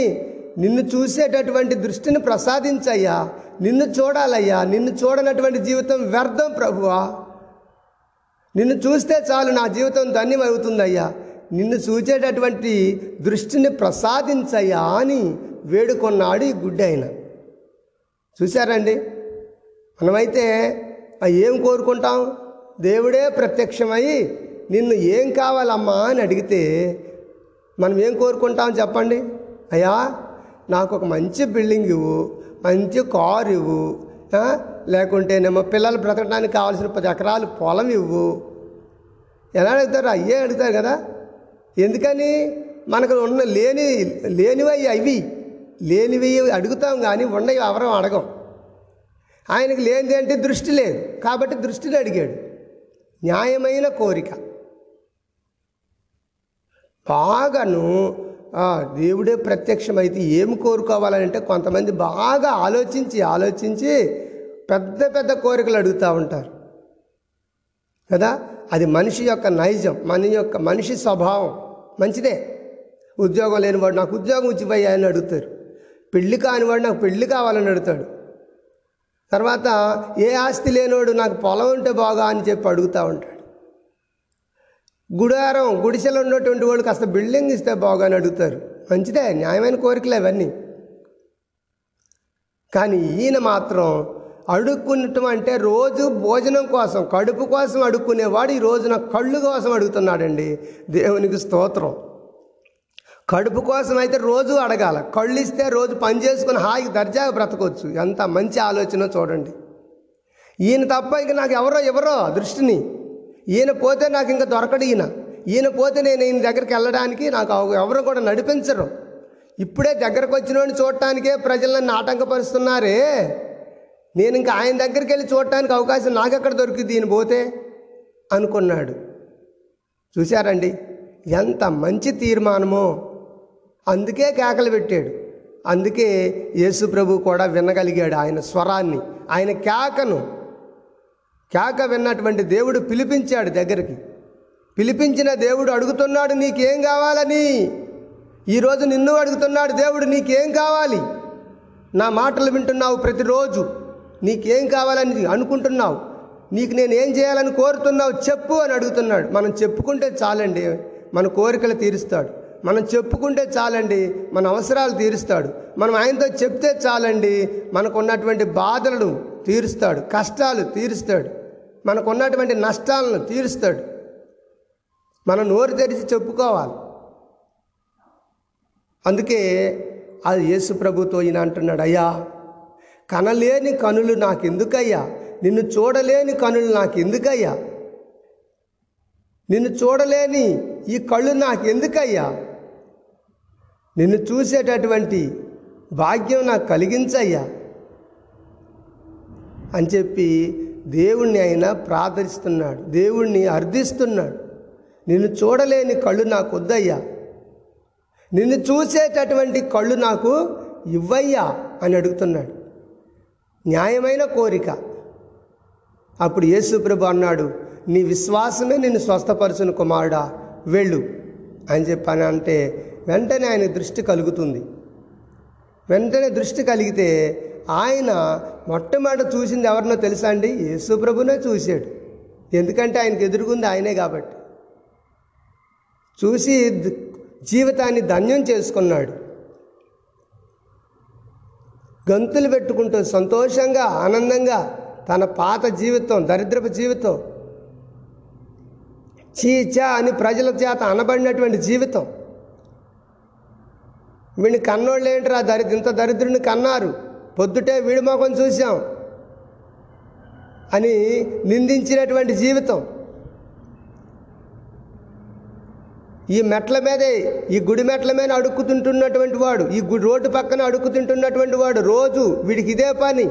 నిన్ను చూసేటటువంటి దృష్టిని ప్రసాదించయ్యా, నిన్ను చూడాలయ్యా, నిన్ను చూడనటువంటి జీవితం వ్యర్థం ప్రభువా, నిన్ను చూస్తే చాలు నా జీవితం ధన్యమవుతుందయ్యా, నిన్ను చూచేటటువంటి దృష్టిని ప్రసాదించయ్యా అని వేడుకొన్నాడు ఈ గుడ్డైన. చూశారండి, మనమైతే ఏం కోరుకుంటాం, దేవుడే ప్రత్యక్షమై నిన్ను ఏం కావాలమ్మా అని అడిగితే మనం ఏం కోరుకుంటాం చెప్పండి, అయ్యా నాకు ఒక మంచి బిల్డింగ్ ఇవ్వు, మంచి కారు ఇవ్వు, లేకుంటేనేమో పిల్లలు బ్రతకడానికి కావాల్సిన 10 ఎకరాలు పొలం ఇవ్వు, ఎలా అడుగుతారు, అయ్యే అడుగుతారు కదా. ఎందుకని మనకు ఉన్న లేనివి అడుగుతాం కానీ ఉండవి ఎవరం అడగం. ఆయనకి లేనిదేంటి, దృష్టి లేదు కాబట్టి దృష్టిని అడిగాడు. న్యాయమైన కోరిక, బాగాను దేవుడే ప్రత్యక్షమైతే ఏం కోరుకోవాలంటే కొంతమంది బాగా ఆలోచించి పెద్ద పెద్ద కోరికలు అడుగుతూ ఉంటారు కదా. అది మనిషి యొక్క నైజం, మనిషి స్వభావం మంచిదే. ఉద్యోగం లేనివాడు నాకు ఉద్యోగం ఇచ్చిపోయా అని అడుగుతారు, పెళ్లి కానివాడు నాకు పెళ్లి కావాలని అడుగుతాడు, తర్వాత ఏ ఆస్తి లేనివాడు నాకు పొలం ఉంటే బాగా అని చెప్పి అడుగుతూ ఉంటాడు, గుడిసెలో ఉన్నటువంటి వాళ్ళు కాస్త బిల్డింగ్ ఇస్తే బాగా అని అడుగుతారు. మంచిదే, న్యాయమైన కోరికలే అవన్నీ. కానీ ఈయన మాత్రం అడుక్కునటం అంటే రోజు భోజనం కోసం, కడుపు కోసం అడుక్కునేవాడు ఈ రోజున కళ్ళు కోసం అడుగుతున్నాడండి. దేవునికి స్తోత్రం. కడుపు కోసం అయితే రోజు అడగాల, కళ్ళు ఇస్తే రోజు పని చేసుకుని హాయిగా దర్జాగా బ్రతకొచ్చు. ఎంత మంచి ఆలోచన చూడండి. ఈయన తప్ప ఇక నాకు ఎవరో దృష్టిని, ఈయన పోతే నాకు ఇంకా దొరకడు, ఈయన పోతే నేను ఈయన దగ్గరికి వెళ్ళడానికి నాకు ఎవరు కూడా నడిపించరు. ఇప్పుడే దగ్గరకు వచ్చిన వాడిని చూడటానికే ప్రజలను ఆటంకపరుస్తున్నారే, నేను ఇంకా ఆయన దగ్గరికి వెళ్ళి చూడటానికి అవకాశం నాకెక్కడ దొరికింది ఈయన పోతే అనుకున్నాడు. చూశారండి ఎంత మంచి తీర్మానమో. అందుకే కేకలు పెట్టాడు, అందుకే యేసు ప్రభు కూడా వినగలిగాడు ఆయన స్వరాన్ని, ఆయన కేక విన్నటువంటి దేవుడు పిలిపించాడు దగ్గరికి. పిలిపించిన దేవుడు అడుగుతున్నాడు నీకేం కావాలని. ఈరోజు నిన్ను అడుగుతున్నాడు దేవుడు, నీకేం కావాలి, నా మాటలు వింటున్నావు ప్రతిరోజు, నీకేం కావాలని అనుకుంటున్నావు, నీకు నేను ఏం చేయాలని కోరుతున్నావు చెప్పు అని అడుగుతున్నాడు. మనం చెప్పుకుంటే చాలండి, మన కోరికలు తీరుస్తాడు, మనం చెప్పుకుంటే చాలండి, మన అవసరాలు తీరుస్తాడు. మనం ఆయనతో చెప్తే చాలండి, మనకున్నటువంటి బాధలను తీరుస్తాడు, కష్టాలు తీరుస్తాడు, మనకున్నటువంటి నష్టాలను తీరుస్తాడు. మనం నోరు తెరిచి చెప్పుకోవాలి. అందుకే అది యేసు ప్రభుతో ఈయన అంటున్నాడు, అయ్యా కనలేని కనులు నాకెందుకయ్యా, నిన్ను చూడలేని కనులు నాకెందుకయ్యా, నిన్ను చూడలేని ఈ కళ్ళు నాకెందుకయ్యా, నిన్ను చూసేటటువంటి భాగ్యం నాకు కలిగించయ్యా అని చెప్పి దేవుణ్ణి ఆయన ప్రార్థిస్తున్నాడు, దేవుణ్ణి అర్థిస్తున్నాడు. నిన్ను చూడలేని కళ్ళు నాకు వద్దయ్యా, నిన్ను చూసేటటువంటి కళ్ళు నాకు ఇవ్వయ్యా అని అడుగుతున్నాడు. న్యాయమైన కోరిక. అప్పుడు యేసు ప్రభు అన్నాడు, నీ విశ్వాసమే నిన్ను స్వస్థపరచును కుమారుడా, వెళ్ళు అని చెప్పాను. అంటే వెంటనే ఆయన దృష్టి కలుగుతుంది. వెంటనే దృష్టి కలిగితే ఆయన మొట్టమొదట చూసింది ఎవరినో తెలుసా అండి? యేసు ప్రభునే చూశాడు. ఎందుకంటే ఆయనకు ఎదురుగుంది ఆయనే కాబట్టి. చూసి జీవితాన్ని ధన్యం చేసుకున్నాడు. గంతులు పెట్టుకుంటూ సంతోషంగా ఆనందంగా తన పాత జీవితం, దరిద్రపు జీవితం, చీచా అని ప్రజల చేత అనబడినటువంటి జీవితం, వీడిని కన్నోళ్ళు ఏంటరా ఇంత దరిద్రుని కన్నారు, పొద్దుటే వీడి మొఖం చూసాం అని నిందించినటువంటి జీవితం, ఈ మెట్ల మీదే, ఈ గుడి మెట్ల మీద అడుక్కుతుంటున్నటువంటి వాడు, ఈ గుడి రోడ్డు పక్కన అడుక్కుతుంటున్నటువంటి వాడు, రోజు వీడికి ఇదే పని,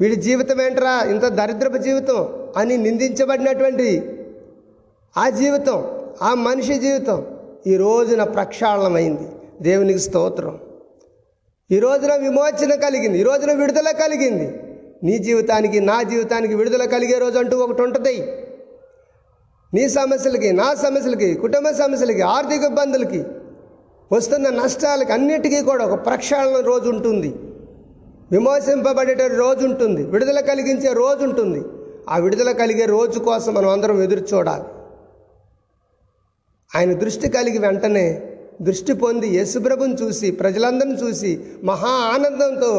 వీడి జీవితం ఏంట్రా ఇంత దరిద్రపు జీవితం అని నిందించబడినటువంటి ఆ జీవితం, ఆ మనిషి జీవితం ఈ రోజున ప్రక్షాళనమైంది. దేవునికి స్తోత్రం. ఈ రోజున విమోచన కలిగింది, ఈ రోజున విడుదల కలిగింది. నీ జీవితానికి నా జీవితానికి విడుదల కలిగే రోజు అంటూ ఒకటి ఉంటుంది. నీ సమస్యలకి, నా సమస్యలకి, కుటుంబ సమస్యలకి, ఆర్థిక ఇబ్బందులకి, వస్తున్న నష్టాలకి అన్నిటికీ కూడా ఒక ప్రక్షాళన రోజు ఉంటుంది, విమోచింపబడే రోజు ఉంటుంది, విడుదల కలిగించే రోజు ఉంటుంది. ఆ విడుదల కలిగే రోజు కోసం మనం అందరం ఎదురు చూడాలి. ఆయన దృష్టి కలిగి వెంటనే దృష్టి పొంది యేసుప్రభుని చూసి ప్రజలందరిని చూసి మహా ఆనందంతో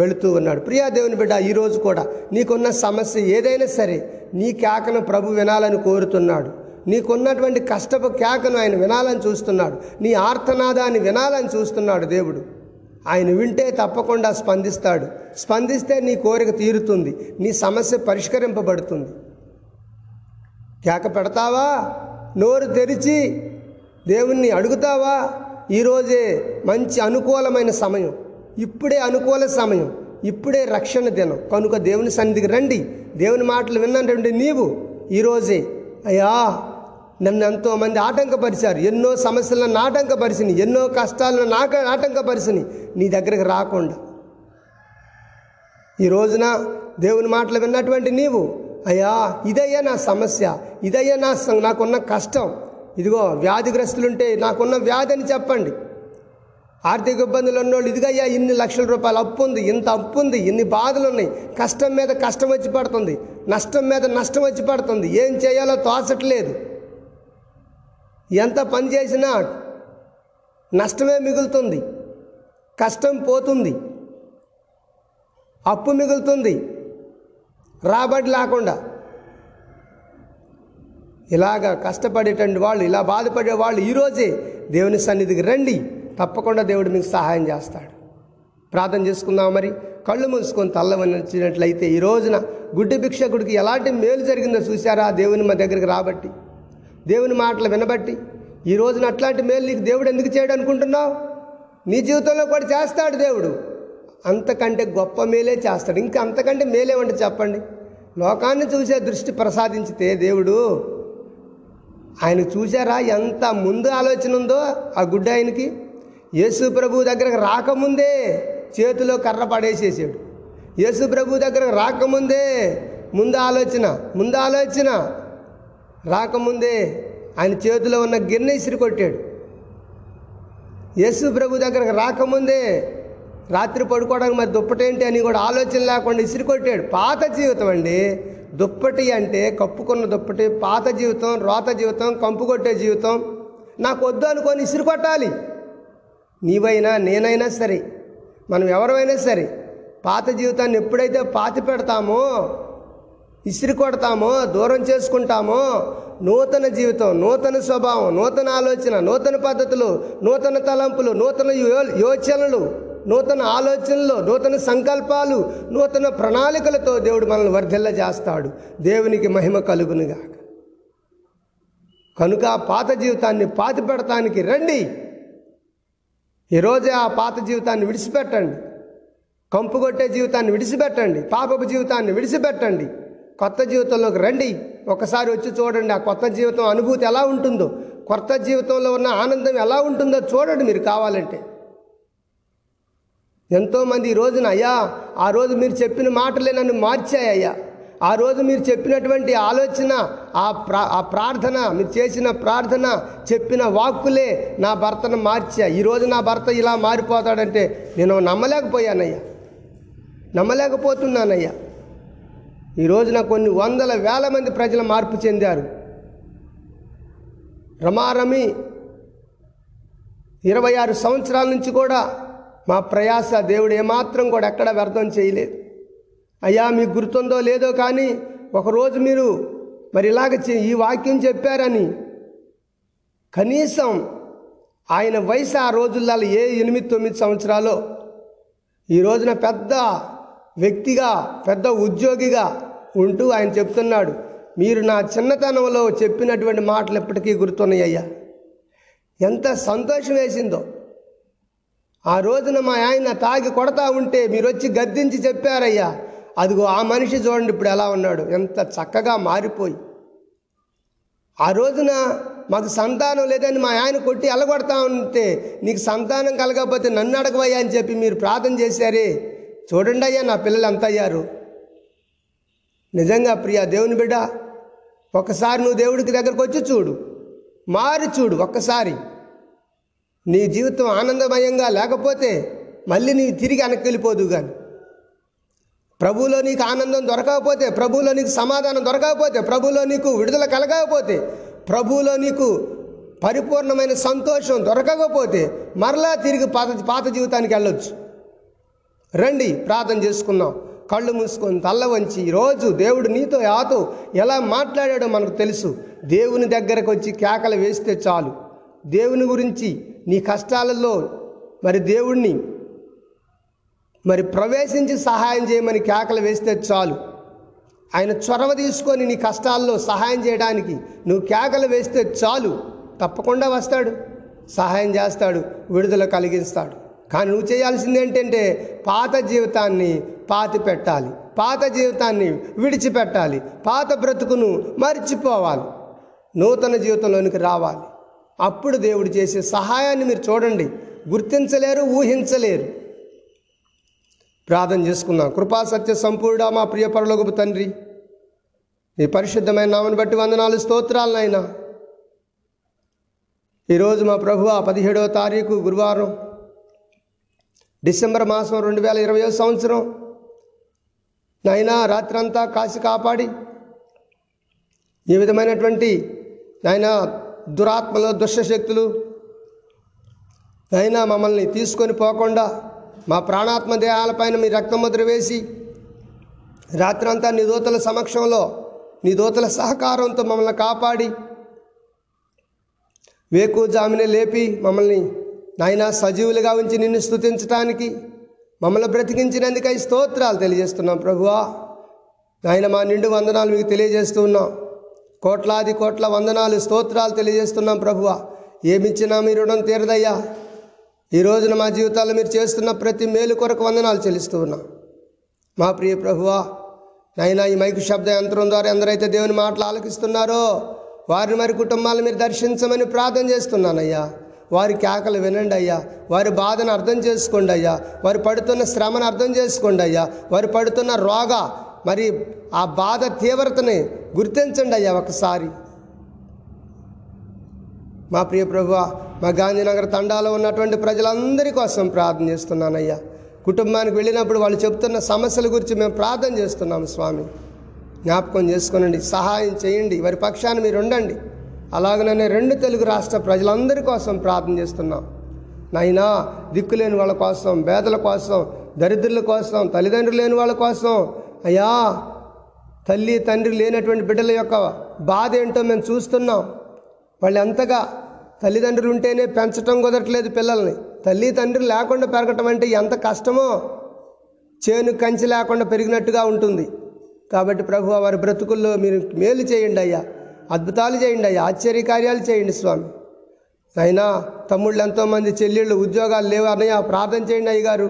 వెళుతూ ఉన్నాడు. ప్రియా దేవుని బిడ్డ, ఈరోజు కూడా నీకున్న సమస్య ఏదైనా సరే, నీ కేకను ప్రభు వినాలని కోరుతున్నాడు. నీకున్నటువంటి కష్టపు కేకను ఆయన వినాలని చూస్తున్నాడు. నీ ఆర్తనాదాన్ని వినాలని చూస్తున్నాడు దేవుడు. ఆయన వింటే తప్పకుండా స్పందిస్తాడు. స్పందిస్తే నీ కోరిక తీరుతుంది, నీ సమస్య పరిష్కరింపబడుతుంది. కేక పెడతావా? నోరు తెరిచి దేవుణ్ణి అడుగుతావా? ఈరోజే మంచి అనుకూలమైన సమయం, ఇప్పుడే అనుకూల సమయం, ఇప్పుడే రక్షణ దినం కనుక దేవుని సన్నిధికి రండి. దేవుని మాటలు విన్నటువంటి నీవు ఈరోజే, అయ్యా నన్ను ఎంతోమంది ఆటంకపరిచారు, ఎన్నో సమస్యలను ఆటంకపరిచిని, ఎన్నో కష్టాలను ఆటంకపరిచిని, నీ దగ్గరికి రాకుండా ఈ రోజున దేవుని మాటలు విన్నటువంటి నీవు, అయ్యా ఇదయ్యా నా సమస్య, ఇదయ్యా నాకున్న కష్టం, ఇదిగో వ్యాధిగ్రస్తులుంటే నాకున్న వ్యాధి అని చెప్పండి. ఆర్థిక ఇబ్బందులు ఉన్నోళ్ళు, ఇదిగయ్యా ఇన్ని లక్షల రూపాయలు అప్పు ఉంది, ఇంత అప్పు ఉంది, ఇన్ని బాధలు ఉన్నాయి, కష్టం మీద కష్టం వచ్చి పడుతుంది, నష్టం మీద నష్టం వచ్చి పడుతుంది, ఏం చేయాలో తోచట్లేదు, ఎంత పని చేసినా నష్టమే మిగులుతుంది, కష్టం పోతుంది, అప్పు మిగులుతుంది, రాబడి లేకుండా. ఇలాగా కష్టపడేటువంటి వాళ్ళు, ఇలా బాధపడే వాళ్ళు ఈరోజే దేవుని సన్నిధికి రండి. తప్పకుండా దేవుడు మీకు సహాయం చేస్తాడు. ప్రార్థన చేసుకుందాం. మరి కళ్ళు మూసుకొని తల్ల వంచినట్లయితే, ఈ రోజున గుడ్డి భిక్షకుడికి ఎలాంటి మేలు జరిగిందో చూశారా? దేవుని మా దగ్గరికి రాబట్టి, దేవుని మాటలు వినబట్టి. ఈ రోజున అట్లాంటి మేలు నీకు దేవుడు ఎందుకు చేయడం అనుకుంటున్నావు? నీ జీవితంలో కూడా చేస్తాడు దేవుడు. అంతకంటే గొప్ప మేలే చేస్తాడు. ఇంకా అంతకంటే మేలేమంటే చెప్పండి. లోకాన్ని చూసే దృష్టి ప్రసాదించితే దేవుడు, ఆయన చూసారా ఎంత ముందు ఆలోచన ఉందో ఆ గుడ్డి ఆయనకి? యేసు ప్రభు దగ్గరకు రాకముందే చేతిలో కర్ర పడేసేసాడు. యేసు ప్రభు దగ్గరకు రాకముందే ముందు ఆలోచన రాకముందే ఆయన చేతిలో ఉన్న గిన్నె ఇసిరి కొట్టాడు. యేసు ప్రభు దగ్గరకు రాకముందే రాత్రి పడుకోవడానికి మరి దుప్పటేంటి అని కూడా ఆలోచన లేకుండా ఇసిరికొట్టాడు. పాత జీవితం అండి. దుప్పటి అంటే కప్పుకున్న దుప్పటి, పాత జీవితం, రోత జీవితం, కంపు కొట్టే జీవితం. నాకు వద్దు అనుకొని ఇసిరికొట్టాలి. నీవైనా నేనైనా సరే, మనం ఎవరైనా సరే పాత జీవితాన్ని ఎప్పుడైతే పాతి పెడతామో, ఇసిరి కొడతామో, దూరం చేసుకుంటామో, నూతన జీవితం, నూతన స్వభావం, నూతన ఆలోచన, నూతన పద్ధతులు, నూతన తలంపులు, నూతన యోచనలు, నూతన ఆలోచనలు, నూతన సంకల్పాలు, నూతన ప్రణాళికలతో దేవుడు మనల్ని వర్ధిల్లజేస్తాడు. దేవునికి మహిమ కలుగునుగాక. కనుక ఆ పాత జీవితాన్ని పాతి పెడతానికి రండి. ఈరోజే ఆ పాత జీవితాన్ని విడిచిపెట్టండి. కంపు కొట్టే జీవితాన్ని విడిచిపెట్టండి. పాపపు జీవితాన్ని విడిచిపెట్టండి. కొత్త జీవితంలోకి రండి. ఒకసారి వచ్చి చూడండి. ఆ కొత్త జీవితం అనుభూతి ఎలా ఉంటుందో, కొత్త జీవితంలో ఉన్న ఆనందం ఎలా ఉంటుందో చూడండి మీరు కావాలంటే. ఎంతోమంది ఈ రోజున, అయ్యా ఆ రోజు మీరు చెప్పిన మాటలే నన్ను మార్చాయ్యా, ఆ రోజు మీరు చెప్పినటువంటి ఆలోచన, ఆ ప్రార్థన, మీరు చేసిన ప్రార్థన, చెప్పిన వాక్కులే నా భర్తను మార్చా, ఈరోజు నా భర్త ఇలా మారిపోతాడంటే నేను నమ్మలేకపోయానయ్యా, నమ్మలేకపోతున్నానయ్యా. ఈ రోజున కొన్ని వందల వేల మంది ప్రజలు మార్పు చెందారు. రమారమి 26 సంవత్సరాల నుంచి కూడా మా ప్రయాస దేవుడు ఏమాత్రం కూడా ఎక్కడ వ్యర్థం చేయలేదు. అయ్యా మీకు గుర్తుందో లేదో కానీ ఒకరోజు మీరు మరి ఇలాగ ఈ వాక్యం చెప్పారని కనీసం ఆయన వయసు ఆ రోజుల్లో 8-9 సంవత్సరాలు, ఈ రోజున పెద్ద వ్యక్తిగా, పెద్ద ఉద్యోగిగా ఉంటూ ఆయన చెప్తున్నాడు, మీరు నా చిన్నతనంలో చెప్పినటువంటి మాటలు ఎప్పటికీ గుర్తున్నాయ్యా. ఎంత సంతోషం వేసిందో. ఆ రోజున మా ఆయన తాగి కొడతా ఉంటే మీరు వచ్చి గద్దించి చెప్పారయ్యా, అదిగో ఆ మనిషి చూడండి ఇప్పుడు ఎలా ఉన్నాడు, ఎంత చక్కగా మారిపోయి. ఆ రోజున మాకు సంతానం లేదని మా ఆయన కొట్టి ఎలగొడతా ఉంటే, నీకు సంతానం కలగకపోతే నన్ను అడగవయ్యా అని చెప్పి మీరు ప్రార్థన చేశారే, చూడండి అయ్యా నా పిల్లలు ఎంత అయ్యారు. నిజంగా ప్రియా దేవుని బిడ్డ, ఒక్కసారి నువ్వు దేవుడికి దగ్గరకు వచ్చి చూడు, మారి చూడు. ఒక్కసారి నీ జీవితం ఆనందమయంగా లేకపోతే మళ్ళీ నీవు తిరిగి వెనక్కి వెళ్ళిపోదు. కానీ ప్రభువులో నీకు ఆనందం దొరకకపోతే, ప్రభువులో నీకు సమాధానం దొరకకపోతే, ప్రభువులో నీకు విడుదల కలగకపోతే, ప్రభువులో నీకు పరిపూర్ణమైన సంతోషం దొరకకపోతే మరలా తిరిగి పాత జీవితానికి వెళ్ళొచ్చు. రండి, ప్రార్థన చేసుకుందాం. కళ్ళు మూసుకొని తల్ల వంచి, రోజు దేవుడు నీతో యాతో ఎలా మాట్లాడాడో మనకు తెలుసు. దేవుని దగ్గరకు వచ్చి కేకలు వేస్తే చాలు. దేవుని గురించి నీ కష్టాలలో మరి దేవుణ్ణి మరి ప్రవేశించి సహాయం చేయమని కేకలు వేస్తే చాలు. ఆయన చొరవ తీసుకొని నీ కష్టాల్లో సహాయం చేయడానికి నువ్వు కేకలు వేస్తే చాలు. తప్పకుండా వస్తాడు, సహాయం చేస్తాడు, విడుదల కలిగిస్తాడు. కానీ నువ్వు చేయాల్సింది ఏంటంటే పాత జీవితాన్ని పాతి పెట్టాలి, పాత జీవితాన్ని విడిచిపెట్టాలి, పాత బ్రతుకును మర్చిపోవాలి, నూతన జీవితంలోనికి రావాలి. అప్పుడు దేవుడు చేసే సహాయాన్ని మీరు చూడండి, గుర్తించలేరు, ఊహించలేరు. ప్రార్థన చేసుకుందాం. కృపా సత్య సంపూర్ణ మా ప్రియ పరలోకపు తండ్రి, నీ పరిశుద్ధమైన నామను బట్టి వందనాలు, స్తోత్రాలనైనా. ఈరోజు మా ప్రభువా 17వ తారీఖు గురువారం, డిసెంబర్ మాసం 2020 సంవత్సరం. నాయనా రాత్రంతా కాసి కాపాడి ఏ విధమైనటువంటి నాయనా దురాత్మలు, దుష్టశక్తులు నాయనా మమ్మల్ని తీసుకొని పోకుండా మా ప్రాణాత్మ దేహాలపైన మీ రక్తముద్ర వేసి రాత్రంతా నీ దూతల సమక్షంలో నీ దూతల సహకారంతో మమ్మల్ని కాపాడి వేకుజామునే లేపి మమ్మల్ని నాయనా సజీవులుగా ఉంచి నిన్ను స్తుతించడానికి మమ్మల్ని బ్రతికించినందుకై స్తోత్రాలు తెలియజేస్తున్నాం ప్రభువా. నాయన మా నిండు వందనాలు మీకు తెలియజేస్తూ ఉన్నాం. కోట్లాది కోట్ల వందనాలు, స్తోత్రాలు తెలియజేస్తున్నాం ప్రభువా. ఏమిచ్చినా మీ రుణం తీరదయ్యా. ఈ రోజున మా జీవితాల్లో మీరు చేస్తున్న ప్రతి మేలు కొరకు వందనాలు చెల్లిస్తూ ఉన్నాం మా ప్రియ ప్రభువా. నాయనా ఈ మైకు శబ్ద యంత్రం ద్వారా ఎందరైతే దేవుని మాటలు ఆలకిస్తున్నారో వారిని మరి కుటుంబాలను మీరు దర్శించమని ప్రార్థన చేస్తున్నానయ్యా. వారి కేకలు వినండి అయ్యా, వారి బాధను అర్థం చేసుకోండి అయ్యా, వారు పడుతున్న శ్రమను అర్థం చేసుకోండి అయ్యా, వారు పడుతున్న రోగ మరి ఆ బాధ తీవ్రతని గుర్తించండి అయ్యా. ఒకసారి మా ప్రియ ప్రభువా మా గాంధీనగర్ తండాలో ఉన్నటువంటి ప్రజలందరి కోసం ప్రార్థన చేస్తున్నానయ్యా. కుటుంబానికి వెళ్ళినప్పుడు వాళ్ళు చెప్తున్న సమస్యల గురించి మేము ప్రార్థన చేస్తున్నాము. స్వామి జ్ఞాపకం చేసుకోనండి, సహాయం చేయండి, వారి పక్షాన మీరు ఉండండి. అలాగనే రెండు తెలుగు రాష్ట్ర ప్రజలందరి కోసం ప్రార్థన చేస్తున్నాం. నాయనా, దిక్కులేని వాళ్ళ కోసం, పేదల కోసం, దరిద్రుల కోసం, తల్లిదండ్రులు లేని వాళ్ళ కోసం అయ్యా, తల్లి తండ్రి లేనటువంటి బిడ్డల యొక్క బాధ ఏంటో మేము చూస్తున్నాం. వాళ్ళు ఎంతగా తల్లిదండ్రులు ఉంటేనే పెంచడం కుదరట్లేదు పిల్లల్ని, తల్లి తండ్రి లేకుండా పెరగటం అంటే ఎంత కష్టమో, చేను కంచి లేకుండా పెరిగినట్టుగా ఉంటుంది. కాబట్టి ప్రభువా, వారి బ్రతుకుల్లో మీరు మేలు చేయండి అయ్యా, అద్భుతాలు చేయండి అయ్యా, ఆశ్చర్యకార్యాలు చేయండి స్వామి. అయినా తమ్ముళ్ళు ఎంతోమంది, చెల్లెళ్ళు ఉద్యోగాలు లేవు అన్నయ్య, ప్రార్థన చేయండి అయ్యగారు.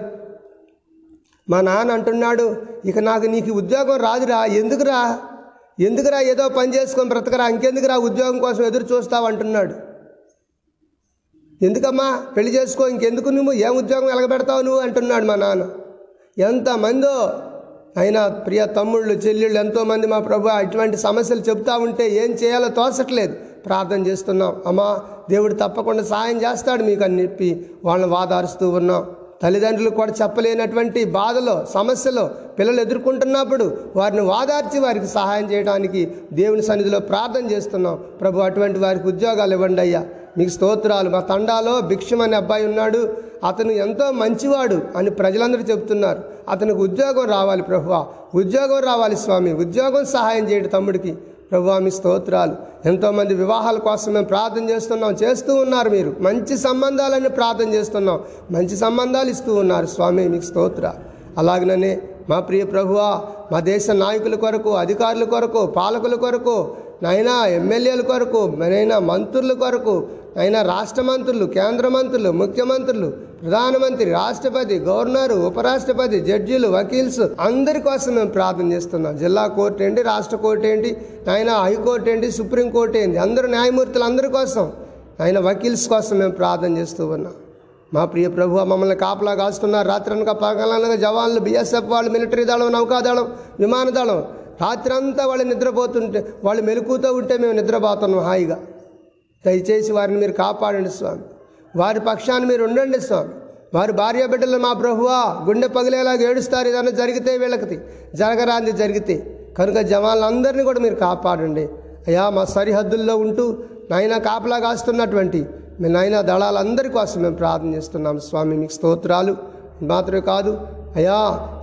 మా నాన్న అంటున్నాడు, ఇక నీకు ఉద్యోగం రాదురా, ఎందుకురా ఏదో పని చేసుకొని బ్రతకరా, ఇంకెందుకురా ఉద్యోగం కోసం ఎదురు చూస్తావు అంటున్నాడు. ఎందుకమ్మా పెళ్లి చేసుకో, ఇంకెందుకు నువ్వు ఏం ఉద్యోగం ఎలగబెడతావు నువ్వు అంటున్నాడు మా నాన్న. ఎంతమందో అయినా ప్రియ తమ్ముళ్ళు చెల్లెళ్ళు ఎంతోమంది మా ప్రభు ఇటువంటి సమస్యలు చెప్తా ఉంటే ఏం చేయాలో తోచట్లేదు. ప్రార్థన చేస్తున్నాం, అమ్మా దేవుడు తప్పకుండా సాయం చేస్తాడు మీకు అని చెప్పి వాళ్ళని వాదారుస్తూ ఉన్నాం. తల్లిదండ్రులు కూడా చెప్పలేనటువంటి బాధలో సమస్యలో పిల్లలు ఎదుర్కొంటున్నప్పుడు వారిని వాదార్చి వారికి సహాయం చేయడానికి దేవుని సన్నిధిలో ప్రార్థన చేస్తున్నాం. ప్రభు అటువంటి వారికి ఉద్యోగాలు ఇవ్వండి అయ్యా, మీకు స్తోత్రాలు. మా తండాలో భిక్షం అనే అబ్బాయి ఉన్నాడు, అతను ఎంతో మంచివాడు అని ప్రజలందరూ చెప్తున్నారు. అతనికి ఉద్యోగం రావాలి ప్రభువా, ఉద్యోగం రావాలి స్వామి, ఉద్యోగం సహాయం చేయండి తమ్ముడికి ప్రభువా, మీ స్తోత్రాలు. ఎంతోమంది వివాహాల కోసం మేము ప్రార్థన చేస్తున్నాం, చేస్తూ ఉన్నారు మీరు, మంచి సంబంధాలని ప్రార్థన చేస్తున్నాం, మంచి సంబంధాలు ఇస్తూ ఉన్నారు స్వామి, మీకు స్తోత్రాలు. అలాగనే మా ప్రియ ప్రభువా, మా దేశ నాయకుల కొరకు, అధికారుల కొరకు, పాలకుల కొరకు నాయనా, ఎమ్మెల్యేల కొరకు, మరైనా మంత్రుల కొరకు అయినా, రాష్ట్ర మంత్రులు, కేంద్ర మంత్రులు, ముఖ్యమంత్రులు, ప్రధానమంత్రి, రాష్ట్రపతి, గవర్నరు, ఉపరాష్ట్రపతి, జడ్జీలు, వకీల్స్ అందరి కోసం మేము ప్రార్థన చేస్తున్నాం. జిల్లా కోర్టు ఏంటి, రాష్ట్ర కోర్టు ఏంటి, ఆయన హైకోర్టు ఏంటి, సుప్రీంకోర్టు ఏంటి, అందరూ న్యాయమూర్తులు అందరి కోసం ఆయన వకీల్స్ కోసం మేము ప్రార్థన చేస్తూ ఉన్నాం. మా ప్రియ ప్రభువా, మమ్మల్ని కాపలా కాస్తున్నారు రాత్రనక పగలనక జవాన్లు, BSF వాళ్ళు, మిలిటరీ దళం, నౌకాదళం, విమానదళం, రాత్రంతా వాళ్ళు నిద్రపోతుంటే, వాళ్ళు మెలుకుతూ ఉంటే మేము నిద్రపోతున్నాం హాయిగా. దయచేసి వారిని మీరు కాపాడండి స్వామి, వారి పక్షాన్ని మీరు ఉండండి స్వామి. వారి భార్య బిడ్డలు మా ప్రభువా గుండె పగిలేలాగా ఏడుస్తారు ఏదైనా జరిగితే, వీళ్ళకి జరగరాంది జరిగితే. కనుక జవాన్లందరినీ కూడా మీరు కాపాడండి అయ్యా. మా సరిహద్దుల్లో ఉంటూ నాయన కాపలా కాస్తున్నటువంటి మీ నాయన దళాలందరి కోసం మేము ప్రార్థన చేస్తున్నాం స్వామి, మీకు స్తోత్రాలు. మాత్రమే కాదు అయ్యా,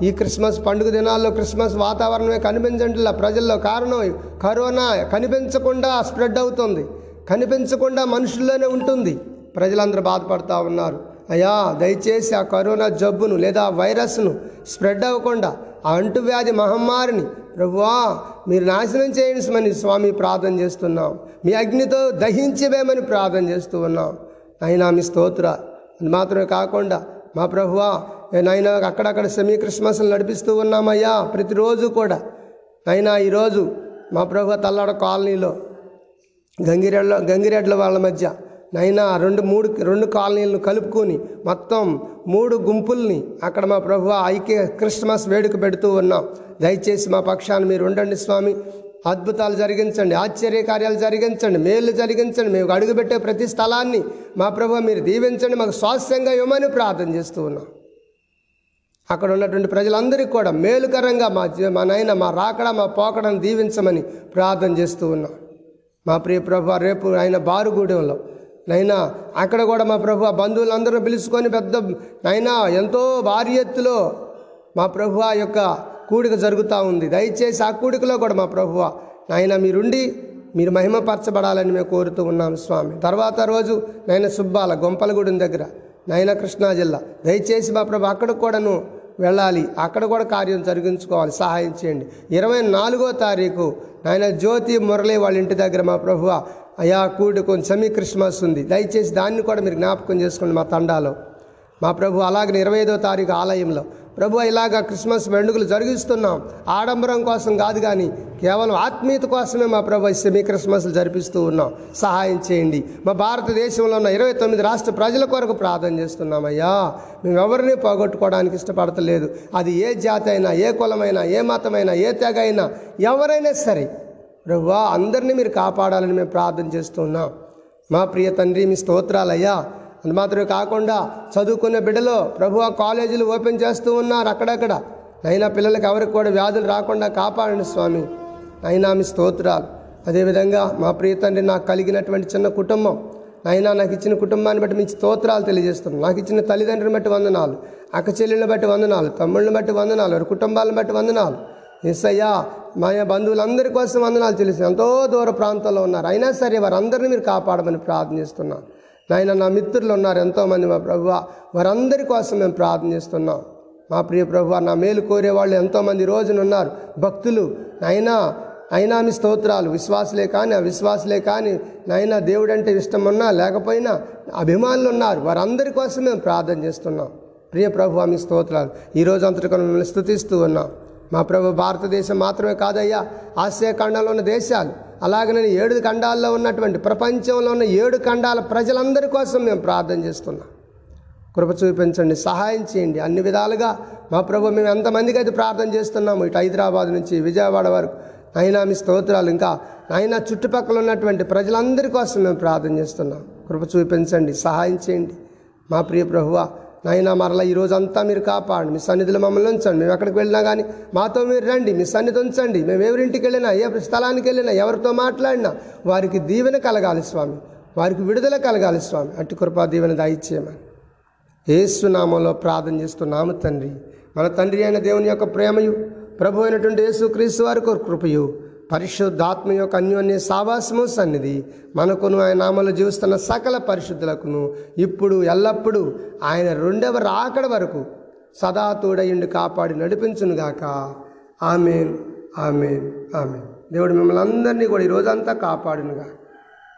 ఈ క్రిస్మస్ పండుగ దినాల్లో క్రిస్మస్ వాతావరణమే కనిపించట్లా ప్రజల్లో. కారణం కరోనా కనిపించకుండా స్ప్రెడ్ అవుతుంది, కనిపించకుండా మనుషుల్లోనే ఉంటుంది. ప్రజలందరూ బాధపడుతూ ఉన్నారు అయ్యా. దయచేసి ఆ కరోనా జబ్బును లేదా వైరస్ను స్ప్రెడ్ అవ్వకుండా ఆ అంటువ్యాధి మహమ్మారిని ప్రభువా మీరు నాశనం చేయించమని స్వామి ప్రార్థన చేస్తున్నాం. మీ అగ్నితో దహించవేమని ప్రార్థన చేస్తూ ఉన్నాం నాయనా, మీ స్తోత్ర. అది మాత్రమే కాకుండా మా ప్రభువా నాయన, అక్కడక్కడ సెమీ క్రిస్మస్లు నడిపిస్తూ ఉన్నామయ్యా ప్రతిరోజు కూడా నాయనా. ఈరోజు మా ప్రభువ తల్లాడ కాలనీలో గంగిరెడ్ల వాళ్ళ మధ్య నైనా రెండు కాలనీలను కలుపుకొని మొత్తం 3 గుంపుల్ని అక్కడ మా ప్రభువ ఐక్య క్రిస్మస్ వేడుక పెడుతూ ఉన్నాం. దయచేసి మా పక్షాన్ని మీరు ఉండండి స్వామి, అద్భుతాలు జరిగించండి, ఆశ్చర్యకార్యాలు జరిగించండి, మేలు జరిగించండి. మేము అడుగుపెట్టే ప్రతి స్థలాన్ని మా ప్రభువ మీరు దీవించండి, మాకు స్వాస్థ్యంగా ఇవ్వమని ప్రార్థన చేస్తూ ఉన్నాం. అక్కడ ఉన్నటువంటి ప్రజలందరికీ కూడా మేలుకరంగా మా నాయన మా రాకడా మా పోకడను దీవించమని ప్రార్థన చేస్తూ ఉన్నాం. మా ప్రియ ప్రభు రేపు ఆయన బారుగూడెంలో నైనా, అక్కడ కూడా మా ప్రభు ఆ బంధువులందరూ పిలుచుకొని పెద్ద నైనా ఎంతో భారీ ఎత్తులో మా ప్రభు ఆ యొక్క కూడిక జరుగుతూ ఉంది. దయచేసి ఆ కూడికలో కూడా మా ప్రభువ నాయన మీరుండి మీరు మహిమపరచబడాలని మేము కోరుతూ ఉన్నాం స్వామి. తర్వాత రోజు నైనా సుబ్బాల గొంపలగూడెం దగ్గర నైనా కృష్ణా జిల్లా, దయచేసి మా ప్రభు అక్కడికి కూడాను వెళ్ళాలి, అక్కడ కూడా కార్యం జరిగించుకోవాలి, సహాయం చేయండి. 24వ తారీఖు ఆయన జ్యోతి మురళి వాళ్ళ ఇంటి దగ్గర మా ప్రభువ అయా కూడి కొంచెం సెమీ క్రిస్మస్ ఉంది, దయచేసి దాన్ని కూడా మీరు జ్ఞాపకం చేసుకోండి మా తండాలో మా ప్రభు. అలాగే 25వ తారీఖు ఆలయంలో ప్రభు ఇలాగ క్రిస్మస్ వెండుకలు జరిగిస్తున్నాం. ఆడంబరం కోసం కాదు కానీ కేవలం ఆత్మీయత కోసమే మా ప్రభు సెమీ క్రిస్మస్లు జరిపిస్తూ ఉన్నాం. సహాయం చేయండి. మా భారతదేశంలో ఉన్న 29 రాష్ట్ర ప్రజల కొరకు ప్రార్థన చేస్తున్నామయ్యా. మేము ఎవరిని పోగొట్టుకోవడానికి ఇష్టపడతలేదు. అది ఏ జాతి అయినా, ఏ కులమైనా, ఏ మతమైనా, ఏ తెగ అయినా, ఎవరైనా సరే ప్రభువా అందరినీ మీరు కాపాడాలని మేము ప్రార్థన చేస్తున్నాం. మా ప్రియ తండ్రి మీ స్తోత్రాలయ్యా. అది మాత్రమే కాకుండా చదువుకున్న బిడ్డలు ప్రభు ఆ కాలేజీలు ఓపెన్ చేస్తూ ఉన్నారు అక్కడక్కడ. అయినా పిల్లలకి ఎవరికి కూడా వ్యాధులు రాకుండా కాపాడండి స్వామి. అయినా మీ స్తోత్రాలు. అదేవిధంగా మా ప్రియ తండ్రి నాకు కలిగినటువంటి చిన్న కుటుంబం అయినా నాకు ఇచ్చిన కుటుంబాన్ని బట్టి మీ స్తోత్రాలు తెలియజేస్తున్నాను. నాకు ఇచ్చిన తల్లిదండ్రులను బట్టి వందనాలు, అక్క చెల్లెళ్ళని బట్టి వందనాలు, తమ్ముళ్ళని బట్టి వందనాలు, వారి కుటుంబాలను బట్టి వందనాలు. ఎస్సయ్యా మా బంధువులందరి కోసం వందనాలు తెలియజేస్తున్నాను. ఎంతో దూర ప్రాంతంలో ఉన్నారు అయినా సరే వారందరినీ మీరు కాపాడమని ప్రార్థిస్తున్నాను. నాయన నా మిత్రులు ఉన్నారు ఎంతోమంది మా ప్రభువ, వారందరి కోసం మేము ప్రార్థిస్తున్నాం. మా ప్రియ ప్రభువ నా మేలు కోరేవాళ్ళు ఎంతోమంది రోజున ఉన్నారు భక్తులు. అయినా మీ స్తోత్రాలు. విశ్వాసులే కానీ అవిశ్వాసులే కానీ నాయన దేవుడు అంటే ఇష్టం ఉన్నా లేకపోయినా అభిమానులు ఉన్నారు, వారందరి కోసం మేము ప్రార్థన చేస్తున్నాం. ప్రియ ప్రభువ మీ స్తోత్రాలు. ఈరోజు అంతటికన్నా మిమ్మల్ని స్తుతిస్తూ ఉన్నాం. మా ప్రభు భారతదేశం మాత్రమే కాదయ్యా, ఆసియా ఖండంలో ఉన్న దేశాలు అలాగనే 7 ఖండాల్లో ఉన్నటువంటి ప్రపంచంలో ఉన్న 7 ఖండాల ప్రజలందరి కోసం మేము ప్రార్థన చేస్తున్నాం. కృప చూపించండి, సహాయం చేయండి అన్ని విధాలుగా. మా ప్రభు మేము ఎంతమందికి అయితే ప్రార్థన చేస్తున్నాము ఇటు హైదరాబాద్ నుంచి విజయవాడ వరకు అయినా మీ స్తోత్రాలు. ఇంకా అయినా చుట్టుపక్కల ఉన్నటువంటి ప్రజలందరి కోసం మేము ప్రార్థన చేస్తున్నాం. కృప చూపించండి, సహాయం చేయండి మా ప్రియ ప్రభువా. నాయనా మరలా ఈరోజంతా మీరు కాపాడండి, మీ సన్నిధిలో మమ్మల్ని ఉంచండి. మేము ఎక్కడికి వెళ్ళినా కానీ మాతో మీరు రండి, మీ సన్నిధి ఉంచండి. మేము ఎవరింటికి వెళ్ళినా, ఏ స్థలానికి వెళ్ళినా, ఎవరితో మాట్లాడినా వారికి దీవెన కలగాలి స్వామి, వారికి విడుదల కలగాలి స్వామి. అట్టి కృపా దీవెన దయచేయమని యేసునామంలో ప్రార్థన చేస్తున్నాము తండ్రి. మన తండ్రి అయిన దేవుని యొక్క ప్రేమయు, ప్రభు అయినటువంటి యేసుక్రీస్తు వారి కృపయు, పరిశుద్ధాత్మ యొక్క అన్యోన్య సావాసము సన్నిధి మనకును, ఆయన నామలో జీవిస్తున్న సకల పరిశుద్ధులకును ఇప్పుడు ఎల్లప్పుడూ ఆయన 2వ రాకడ వరకు సదా తోడయుండి కాపాడి నడిపించునుగాక. ఆమేన్, ఆమేన్, ఆమేన్. దేవుడు మిమ్మల్ని అందరినీ కూడా ఈరోజంతా కాపాడునుగాక.